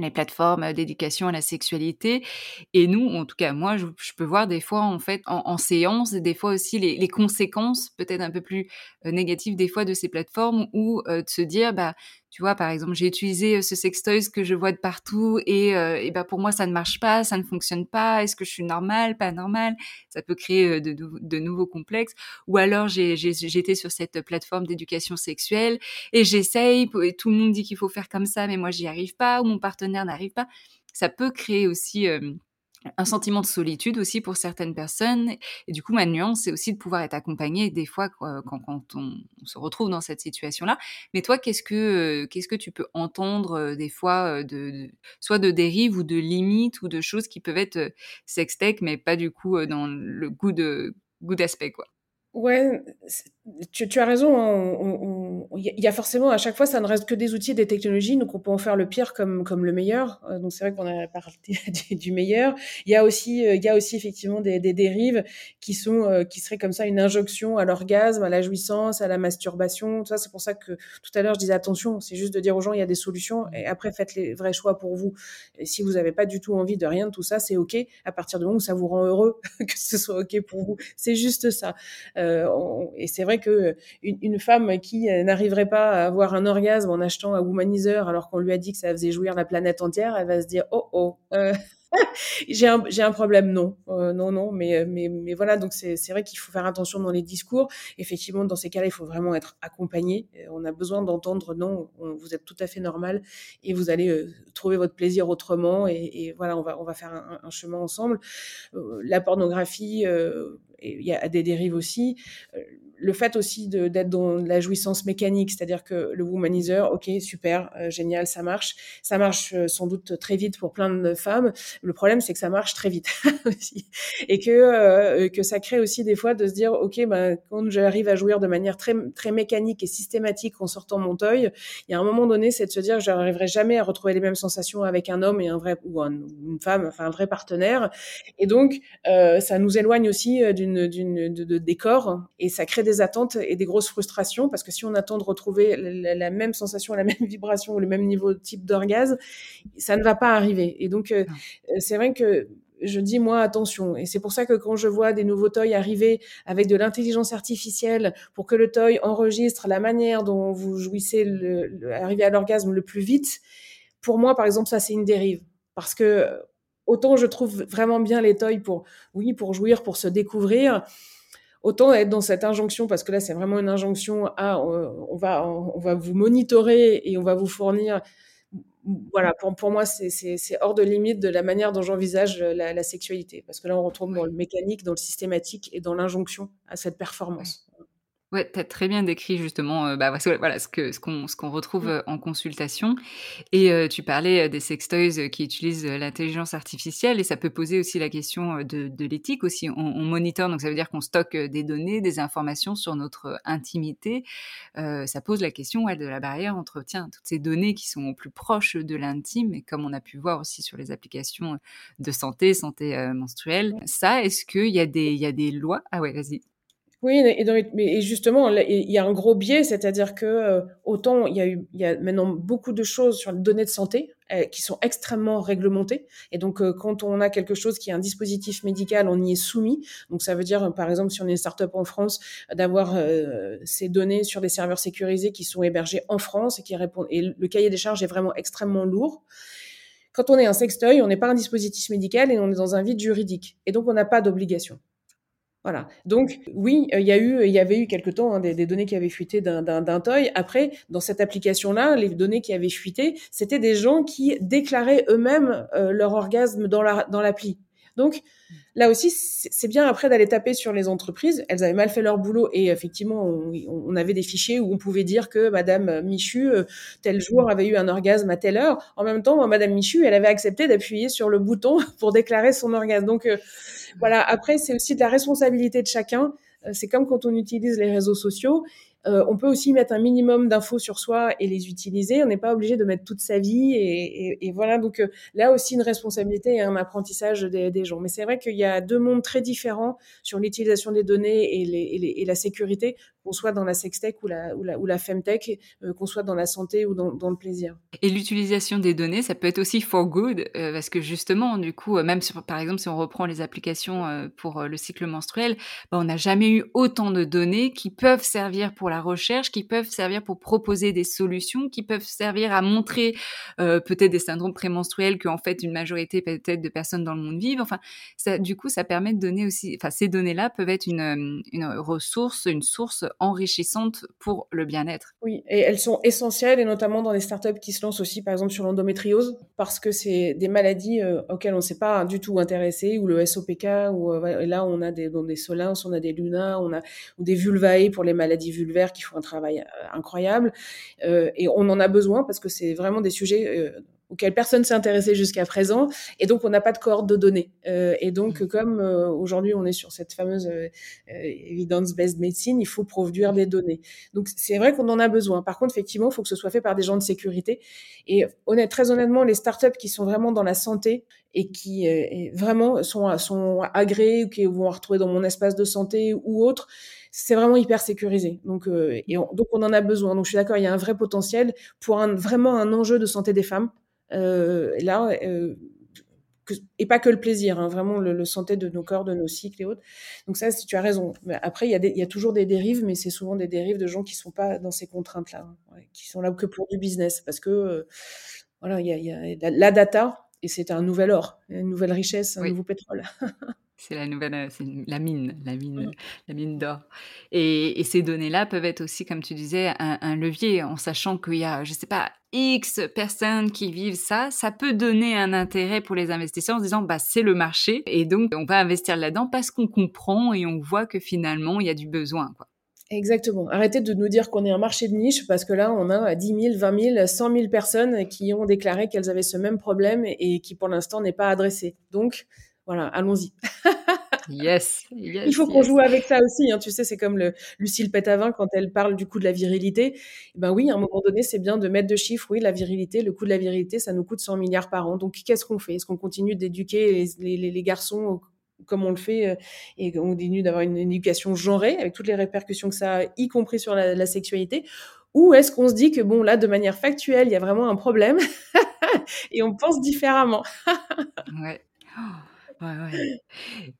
les plateformes d'éducation à la sexualité. Et nous, en tout cas, moi, je, je peux voir des fois, en fait, en, en séance, des fois aussi les, les conséquences peut-être un peu plus euh, négatives des fois de ces plateformes où euh, de se dire, bah, tu vois, par exemple, j'ai utilisé ce sextoys que je vois de partout et, euh, et ben pour moi, ça ne marche pas, ça ne fonctionne pas. Est-ce que je suis normale, pas normale ? Ça peut créer de, de, de nouveaux complexes. Ou alors, j'ai, j'ai, j'étais sur cette plateforme d'éducation sexuelle et j'essaye. Et tout le monde dit qu'il faut faire comme ça, mais moi, j'y arrive pas ou mon partenaire n'arrive pas. ça peut créer aussi euh, un sentiment de solitude aussi pour certaines personnes. Et du coup, ma nuance, c'est aussi de pouvoir être accompagnée des fois quand, quand on, on se retrouve dans cette situation-là. Mais toi, qu'est-ce que, qu'est-ce que tu peux entendre des fois, de, de, soit de dérives ou de limites ou de choses qui peuvent être sextech, mais pas du coup dans le goût de, goût d'aspect, quoi. Ouais, tu, tu as raison. Il y a forcément, à chaque fois, ça ne reste que des outils et des technologies, donc on peut en faire le pire comme comme le meilleur. Donc c'est vrai qu'on a parlé du meilleur. Il y a aussi, il y a aussi effectivement des, des dérives qui sont qui seraient comme ça une injonction à l'orgasme, à la jouissance, à la masturbation. Tout ça, c'est pour ça que tout à l'heure je disais attention. C'est juste de dire aux gens il y a des solutions et après faites les vrais choix pour vous. Et si vous n'avez pas du tout envie de rien de tout ça, c'est ok. À partir du moment où ça vous rend heureux, que ce soit ok pour vous, c'est juste ça. Et c'est vrai que une femme qui n'arriverait pas à avoir un orgasme en achetant un womanizer alors qu'on lui a dit que ça faisait jouir la planète entière, elle va se dire oh oh euh, j'ai un j'ai un problème non euh, non non mais mais mais voilà, donc c'est c'est vrai qu'il faut faire attention dans les discours. Effectivement, dans ces cas-là, il faut vraiment être accompagné. On a besoin d'entendre non, on, vous êtes tout à fait normal et vous allez euh, trouver votre plaisir autrement et, et voilà, on va on va faire un, un chemin ensemble. Euh, la pornographie, euh, il y a des dérives aussi. Le fait aussi de, d'être dans la jouissance mécanique, c'est-à-dire que le womanizer, ok, super, euh, génial, ça marche. Ça marche euh, sans doute très vite pour plein de femmes. Le problème, c'est que ça marche très vite aussi. Et que, euh, que ça crée aussi des fois de se dire, ok, ben, quand j'arrive à jouir de manière très, très mécanique et systématique en sortant mon toy, il y a un moment donné, c'est de se dire, je n'arriverai jamais à retrouver les mêmes sensations avec un homme et un vrai, ou un, une femme, enfin un vrai partenaire. Et donc, euh, ça nous éloigne aussi d'une d'une de, de décor et ça crée des attentes et des grosses frustrations, parce que si on attend de retrouver la, la même sensation, la même vibration ou le même niveau type d'orgasme, ça ne va pas arriver. Et donc euh, c'est vrai que je dis moi attention, et c'est pour ça que quand je vois des nouveaux toys arriver avec de l'intelligence artificielle pour que le toy enregistre la manière dont vous jouissez le, le, arriver à l'orgasme le plus vite, pour moi par exemple ça c'est une dérive, parce que autant je trouve vraiment bien les toys pour, oui, pour jouir, pour se découvrir, autant être dans cette injonction, parce que là c'est vraiment une injonction à on, on va on, on va vous monitorer et on va vous fournir. Voilà, pour pour moi c'est c'est c'est hors de limite de la manière dont j'envisage la, la sexualité, parce que là on retombe dans le mécanique, dans le systématique et dans l'injonction à cette performance. Ouais. Ouais, t'as très bien décrit justement, euh, bah voilà ce que ce qu'on ce qu'on retrouve euh, en consultation. Et euh, tu parlais euh, des sextoys euh, qui utilisent euh, l'intelligence artificielle, et ça peut poser aussi la question euh, de de l'éthique aussi. On, on monitore, donc ça veut dire qu'on stocke euh, des données, des informations sur notre euh, intimité. Euh, ça pose la question ouais, de la barrière entre tiens toutes ces données qui sont au plus proches de l'intime, et comme on a pu voir aussi sur les applications de santé, santé euh, menstruelle. Ça, est-ce qu'il y a des il y a des lois? Ah ouais, vas-y. Oui, et, dans les, et justement, il y a un gros biais, c'est-à-dire que autant il y a eu, il y a maintenant beaucoup de choses sur les données de santé qui sont extrêmement réglementées. Et donc, euh, quand on a quelque chose qui est un dispositif médical, on y est soumis. Donc, ça veut dire, euh, par exemple, si on est une start-up en France, euh, d'avoir euh, ces données sur des serveurs sécurisés qui sont hébergés en France et qui répondent. Et le cahier des charges est vraiment extrêmement lourd. Quand on est un sextoy, on n'est pas un dispositif médical et on est dans un vide juridique. Et donc, on n'a pas d'obligation. Voilà. Donc, oui, il euh, y a eu, il y avait eu quelque temps hein, des, des données qui avaient fuité d'un, d'un, d'un toy. Après, dans cette application-là, les données qui avaient fuité, c'était des gens qui déclaraient eux-mêmes euh, leur orgasme dans la, dans l'appli. Donc, là aussi, c'est bien après d'aller taper sur les entreprises. Elles avaient mal fait leur boulot et effectivement, on, on avait des fichiers où on pouvait dire que Madame Michu, tel jour, avait eu un orgasme à telle heure. En même temps, Madame Michu, elle avait accepté d'appuyer sur le bouton pour déclarer son orgasme. Donc, euh, voilà. Après, c'est aussi de la responsabilité de chacun. C'est comme quand on utilise les réseaux sociaux. Euh, on peut aussi mettre un minimum d'infos sur soi et les utiliser. On n'est pas obligé de mettre toute sa vie. Et, et, et voilà, donc euh, là aussi une responsabilité et un apprentissage des, des gens. Mais c'est vrai qu'il y a deux mondes très différents sur l'utilisation des données et, les, et, les, et la sécurité, qu'on soit dans la sextech ou la, ou la, ou la femtech, euh, qu'on soit dans la santé ou dans, dans le plaisir. Et l'utilisation des données, ça peut être aussi for good, euh, parce que justement, du coup, euh, même sur, par exemple, si on reprend les applications euh, pour euh, le cycle menstruel, bah, on n'a jamais eu autant de données qui peuvent servir pour la recherche, qui peuvent servir pour proposer des solutions, qui peuvent servir à montrer euh, peut-être des syndromes prémenstruels qu'en fait une majorité peut-être de personnes dans le monde vivent. Enfin, ça, du coup, ça permet de donner aussi. Enfin, ces données-là peuvent être une, une ressource, une source enrichissantes pour le bien-être. Oui, et elles sont essentielles, et notamment dans les startups qui se lancent aussi, par exemple, sur l'endométriose, parce que c'est des maladies euh, auxquelles on ne s'est pas du tout intéressé, ou le S O P K, ou euh, là, on a des, dans des Solins, on a des Luna, on a ou des Vulvae pour les maladies vulvaires qui font un travail euh, incroyable. Euh, et on en a besoin parce que c'est vraiment des sujets... Euh, auxquelles personne s'est intéressé jusqu'à présent, et donc on n'a pas de cohorte de données. Euh, et donc, comme euh, aujourd'hui on est sur cette fameuse euh, evidence-based medicine, il faut produire des données. Donc c'est vrai qu'on en a besoin. Par contre, effectivement, il faut que ce soit fait par des gens de sécurité. Et honnête, très honnêtement, les startups qui sont vraiment dans la santé et qui euh, et vraiment sont, sont agréées, qui vont retrouver dans mon espace de santé ou autre, c'est vraiment hyper sécurisé. Donc, euh, et on, donc on en a besoin. Donc je suis d'accord, il y a un vrai potentiel pour un, vraiment un enjeu de santé des femmes. Euh, là, euh, que, et pas que le plaisir, hein, vraiment le, le santé de nos corps, de nos cycles et autres. Donc ça, si tu as raison. Mais après, il y a des, il y a toujours des dérives, mais c'est souvent des dérives de gens qui sont pas dans ces contraintes-là, hein, ouais, qui sont là que pour du business, parce que euh, voilà, il y a, il y a la, la data, et c'est un nouvel or, une nouvelle richesse, un oui. nouveau pétrole. C'est la nouvelle, c'est la mine, la mine, la mine d'or. Et, et ces données-là peuvent être aussi, comme tu disais, un, un levier, en sachant qu'il y a, je sais pas, X personnes qui vivent ça, ça peut donner un intérêt pour les investisseurs en se disant, bah, c'est le marché, et donc on va investir là-dedans parce qu'on comprend et on voit que finalement, il y a du besoin, quoi. Exactement. Arrêtez de nous dire qu'on est un marché de niche, parce que là, on a dix mille, vingt mille, cent mille personnes qui ont déclaré qu'elles avaient ce même problème et qui, pour l'instant, n'est pas adressé. Donc, voilà, allons-y. Yes, yes. Il faut qu'on yes. joue avec ça aussi. Hein. Tu sais, c'est comme le, Lucille Pétavin quand elle parle du coût de la virilité. Et ben oui, à un moment donné, c'est bien de mettre de chiffres. Oui, la virilité, le coût de la virilité, ça nous coûte cent milliards par an. Donc, qu'est-ce qu'on fait ? Est-ce qu'on continue d'éduquer les, les, les, les garçons comme on le fait, et on continue d'avoir une, une éducation genrée avec toutes les répercussions que ça a, y compris sur la, la sexualité? Ou est-ce qu'on se dit que, bon, là, de manière factuelle, il y a vraiment un problème et on pense différemment? Ouais. Ouais, ouais.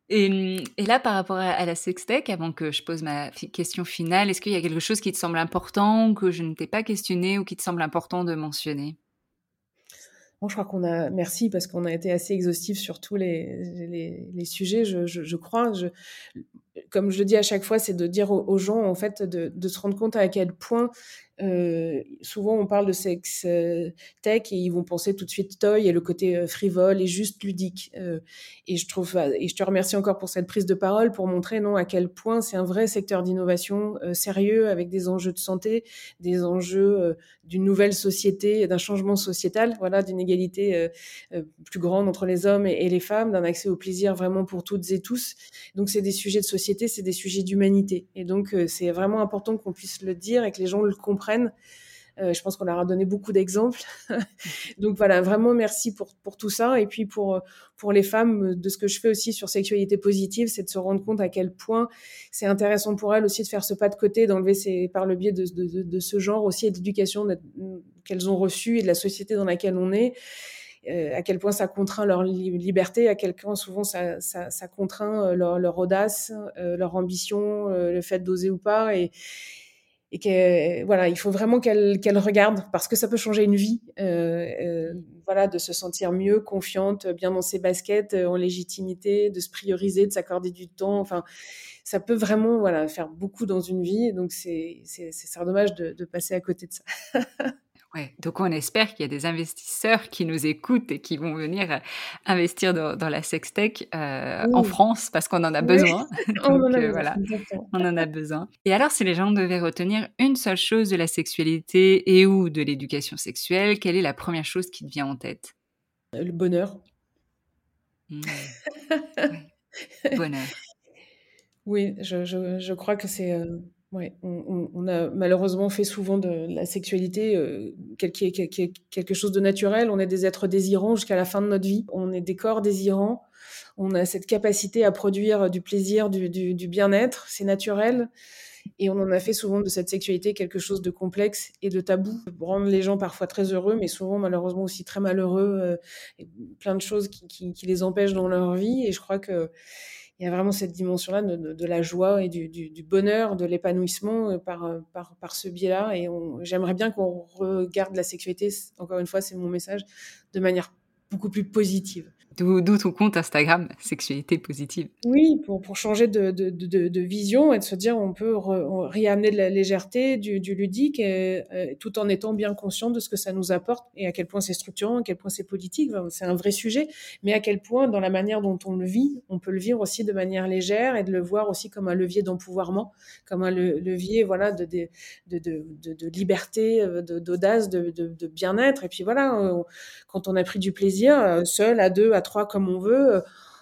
Et, et là, par rapport à, à la sextech, avant que je pose ma fi- question finale, est-ce qu'il y a quelque chose qui te semble important ou que je ne t'ai pas questionné ou qui te semble important de mentionner ? Bon, je crois qu'on a... Merci, parce qu'on a été assez exhaustif sur tous les, les, les sujets, je, je, je crois. Je... Comme je le dis à chaque fois, c'est de dire aux gens, en fait, de, de se rendre compte à quel point, euh, souvent on parle de sexe euh, tech et ils vont penser tout de suite toy et le côté euh, frivole et juste ludique. Euh, et je trouve, et je te remercie encore pour cette prise de parole pour montrer non à quel point c'est un vrai secteur d'innovation euh, sérieux, avec des enjeux de santé, des enjeux euh, d'une nouvelle société, d'un changement sociétal, voilà, d'une égalité euh, euh, plus grande entre les hommes et, et les femmes, d'un accès au plaisir vraiment pour toutes et tous. Donc c'est des sujets de société. C'est des sujets d'humanité, et donc euh, c'est vraiment important qu'on puisse le dire et que les gens le comprennent. Euh, je pense qu'on leur a donné beaucoup d'exemples. Donc voilà, vraiment merci pour, pour tout ça, et puis pour, pour les femmes, de ce que je fais aussi sur sexualité positive, c'est de se rendre compte à quel point c'est intéressant pour elles aussi de faire ce pas de côté, d'enlever ces, par le biais de, de, de, de ce genre aussi et d'éducation qu'elles ont reçue et de la société dans laquelle on est. Euh, à quel point ça contraint leur li- liberté, à quel point souvent ça, ça, ça contraint euh, leur, leur audace, euh, leur ambition, euh, le fait d'oser ou pas. Et, et que, voilà, il faut vraiment qu'elles qu'elles regardent, parce que ça peut changer une vie. Euh, euh, voilà, de se sentir mieux, confiante, bien dans ses baskets, euh, en légitimité, de se prioriser, de s'accorder du temps. Enfin, ça peut vraiment, voilà, faire beaucoup dans une vie. Donc c'est c'est c'est, c'est dommage de, de passer à côté de ça. Ouais, donc on espère qu'il y a des investisseurs qui nous écoutent et qui vont venir investir dans, dans la sextech euh, oui. en France, parce qu'on en a besoin. Oui. Donc, on en a besoin. Euh, voilà, on en a besoin. Et alors, si les gens devaient retenir une seule chose de la sexualité et ou de l'éducation sexuelle, quelle est la première chose qui te vient en tête ? Le bonheur. Mmh. Ouais. Bonheur. Oui, je, je, je crois que c'est... Euh... Ouais, on, on a malheureusement fait souvent de la sexualité euh, quelque, quelque, quelque chose de naturel. On est des êtres désirants jusqu'à la fin de notre vie. On est des corps désirants. On a cette capacité à produire du plaisir, du, du, du bien-être. C'est naturel. Et on en a fait souvent de cette sexualité quelque chose de complexe et de tabou, rendre les gens parfois très heureux, mais souvent malheureusement aussi très malheureux, euh, et plein de choses qui, qui, qui les empêchent dans leur vie. Et je crois que il y a vraiment cette dimension-là de, de, de la joie et du, du, du bonheur, de l'épanouissement par, par, par ce biais-là. Et on, j'aimerais bien qu'on regarde la sexualité, encore une fois, c'est mon message, de manière beaucoup plus positive. D'où, d'où ton compte Instagram, Sexualité Positive. Oui, pour, pour changer de, de, de, de vision et de se dire on peut re, réamener de la légèreté, du, du ludique, et, et tout en étant bien conscient de ce que ça nous apporte et à quel point c'est structurant, à quel point c'est politique. Enfin, c'est un vrai sujet, mais à quel point, dans la manière dont on le vit, on peut le vivre aussi de manière légère et de le voir aussi comme un levier d'empouvoirment, comme un le, levier voilà, de, de, de, de, de, de liberté, de, d'audace, de, de, de bien-être. Et puis voilà, on, quand on a pris du plaisir, seul, à deux, à trois comme on veut, euh,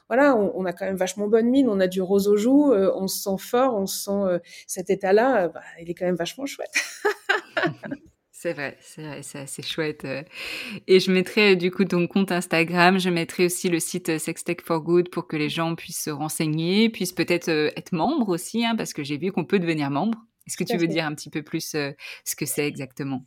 voilà, on, on a quand même vachement bonne mine, on a du rose aux joues, euh, on se sent fort, on se sent euh, cet état-là, euh, bah, il est quand même vachement chouette. C'est vrai, c'est vrai, c'est assez chouette. Et je mettrai du coup ton compte Instagram, je mettrai aussi le site Sex Tech for Good pour que les gens puissent se renseigner, puissent peut-être euh, être membres aussi, hein, parce que j'ai vu qu'on peut devenir membre. Est-ce que Tout tu veux fait. dire un petit peu plus euh, ce que c'est exactement ?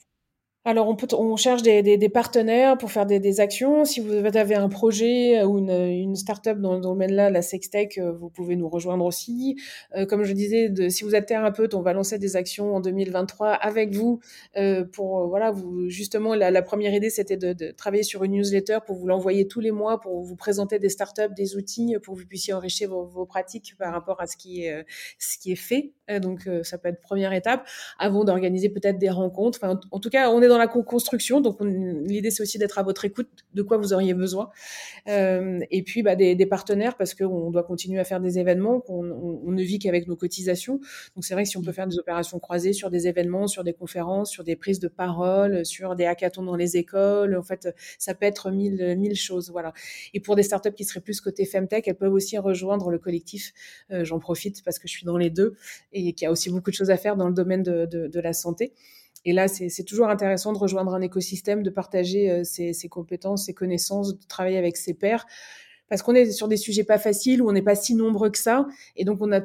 Alors, on, peut, on cherche des, des, des partenaires pour faire des, des actions. Si vous avez un projet ou une, une start-up dans le domaine-là, la sextech, vous pouvez nous rejoindre aussi. Euh, comme je disais, de, si vous êtes thérapeute, on va lancer des actions en deux mille vingt-trois avec vous. Euh, pour voilà, vous, justement, la, la première idée, c'était de, de travailler sur une newsletter pour vous l'envoyer tous les mois, pour vous présenter des start-up, des outils, pour que vous puissiez enrichir vos, vos pratiques par rapport à ce qui est, ce qui est fait. Euh, donc, euh, ça peut être première étape, avant d'organiser peut-être des rencontres. Enfin, en, en tout cas, on est dans dans la co-construction, donc on, l'idée c'est aussi d'être à votre écoute de quoi vous auriez besoin euh, et puis bah, des, des partenaires parce qu'on doit continuer à faire des événements qu'on on, on ne vit qu'avec nos cotisations, donc c'est vrai que si on peut faire des opérations croisées sur des événements, sur des conférences, sur des prises de parole, sur des hackathons dans les écoles, en fait ça peut être mille, mille choses, voilà. Et pour des startups qui seraient plus côté Femtech, elles peuvent aussi rejoindre le collectif, euh, j'en profite parce que je suis dans les deux et qu'il y a aussi beaucoup de choses à faire dans le domaine de, de, de la santé. Et là, c'est, c'est toujours intéressant de rejoindre un écosystème, de partager euh, ses, ses compétences, ses connaissances, de travailler avec ses pairs, parce qu'on est sur des sujets pas faciles, où on n'est pas si nombreux que ça, et donc on a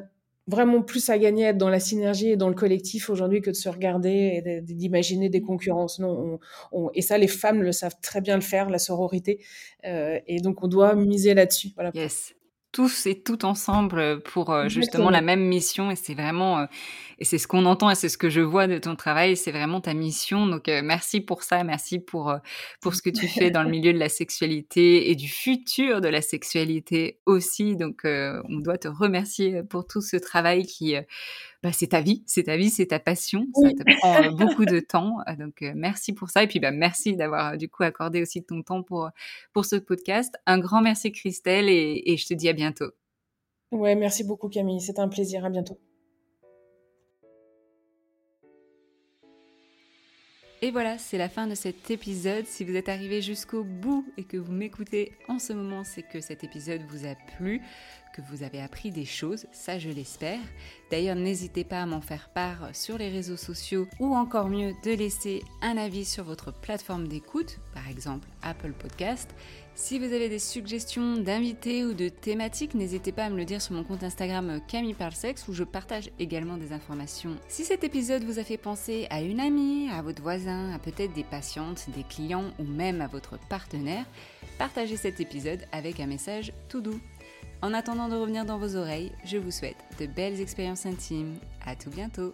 vraiment plus à gagner à être dans la synergie et dans le collectif aujourd'hui que de se regarder et d'imaginer des concurrences. Non, on, on, et ça, les femmes le savent très bien le faire, la sororité, euh, et donc on doit miser là-dessus. Voilà. Yes. Tous et toutes ensemble pour euh, justement la même mission, et c'est vraiment euh, et c'est ce qu'on entend et c'est ce que je vois de ton travail, c'est vraiment ta mission, donc euh, merci pour ça, merci pour, euh, pour ce que tu fais dans le milieu de la sexualité et du futur de la sexualité aussi, donc euh, on doit te remercier pour tout ce travail qui euh, bah, c'est ta vie, c'est ta vie, c'est ta passion, oui. Ça te prend euh, beaucoup de temps, donc euh, merci pour ça, et puis bah, merci d'avoir du coup accordé aussi ton temps pour, pour ce podcast, un grand merci Christelle, et, et je te dis à bientôt. Ouais, merci beaucoup Camille, c'était un plaisir, à bientôt. Et voilà, c'est la fin de cet épisode. Si vous êtes arrivé jusqu'au bout et que vous m'écoutez en ce moment, c'est que cet épisode vous a plu, que vous avez appris des choses, ça je l'espère. D'ailleurs, n'hésitez pas à m'en faire part sur les réseaux sociaux ou encore mieux, de laisser un avis sur votre plateforme d'écoute, par exemple Apple Podcast. Si vous avez des suggestions d'invités ou de thématiques, n'hésitez pas à me le dire sur mon compte Instagram Camille Parle Sexe, où je partage également des informations. Si cet épisode vous a fait penser à une amie, à votre voisin, à peut-être des patientes, des clients ou même à votre partenaire, partagez cet épisode avec un message tout doux. En attendant de revenir dans vos oreilles, je vous souhaite de belles expériences intimes. À tout bientôt!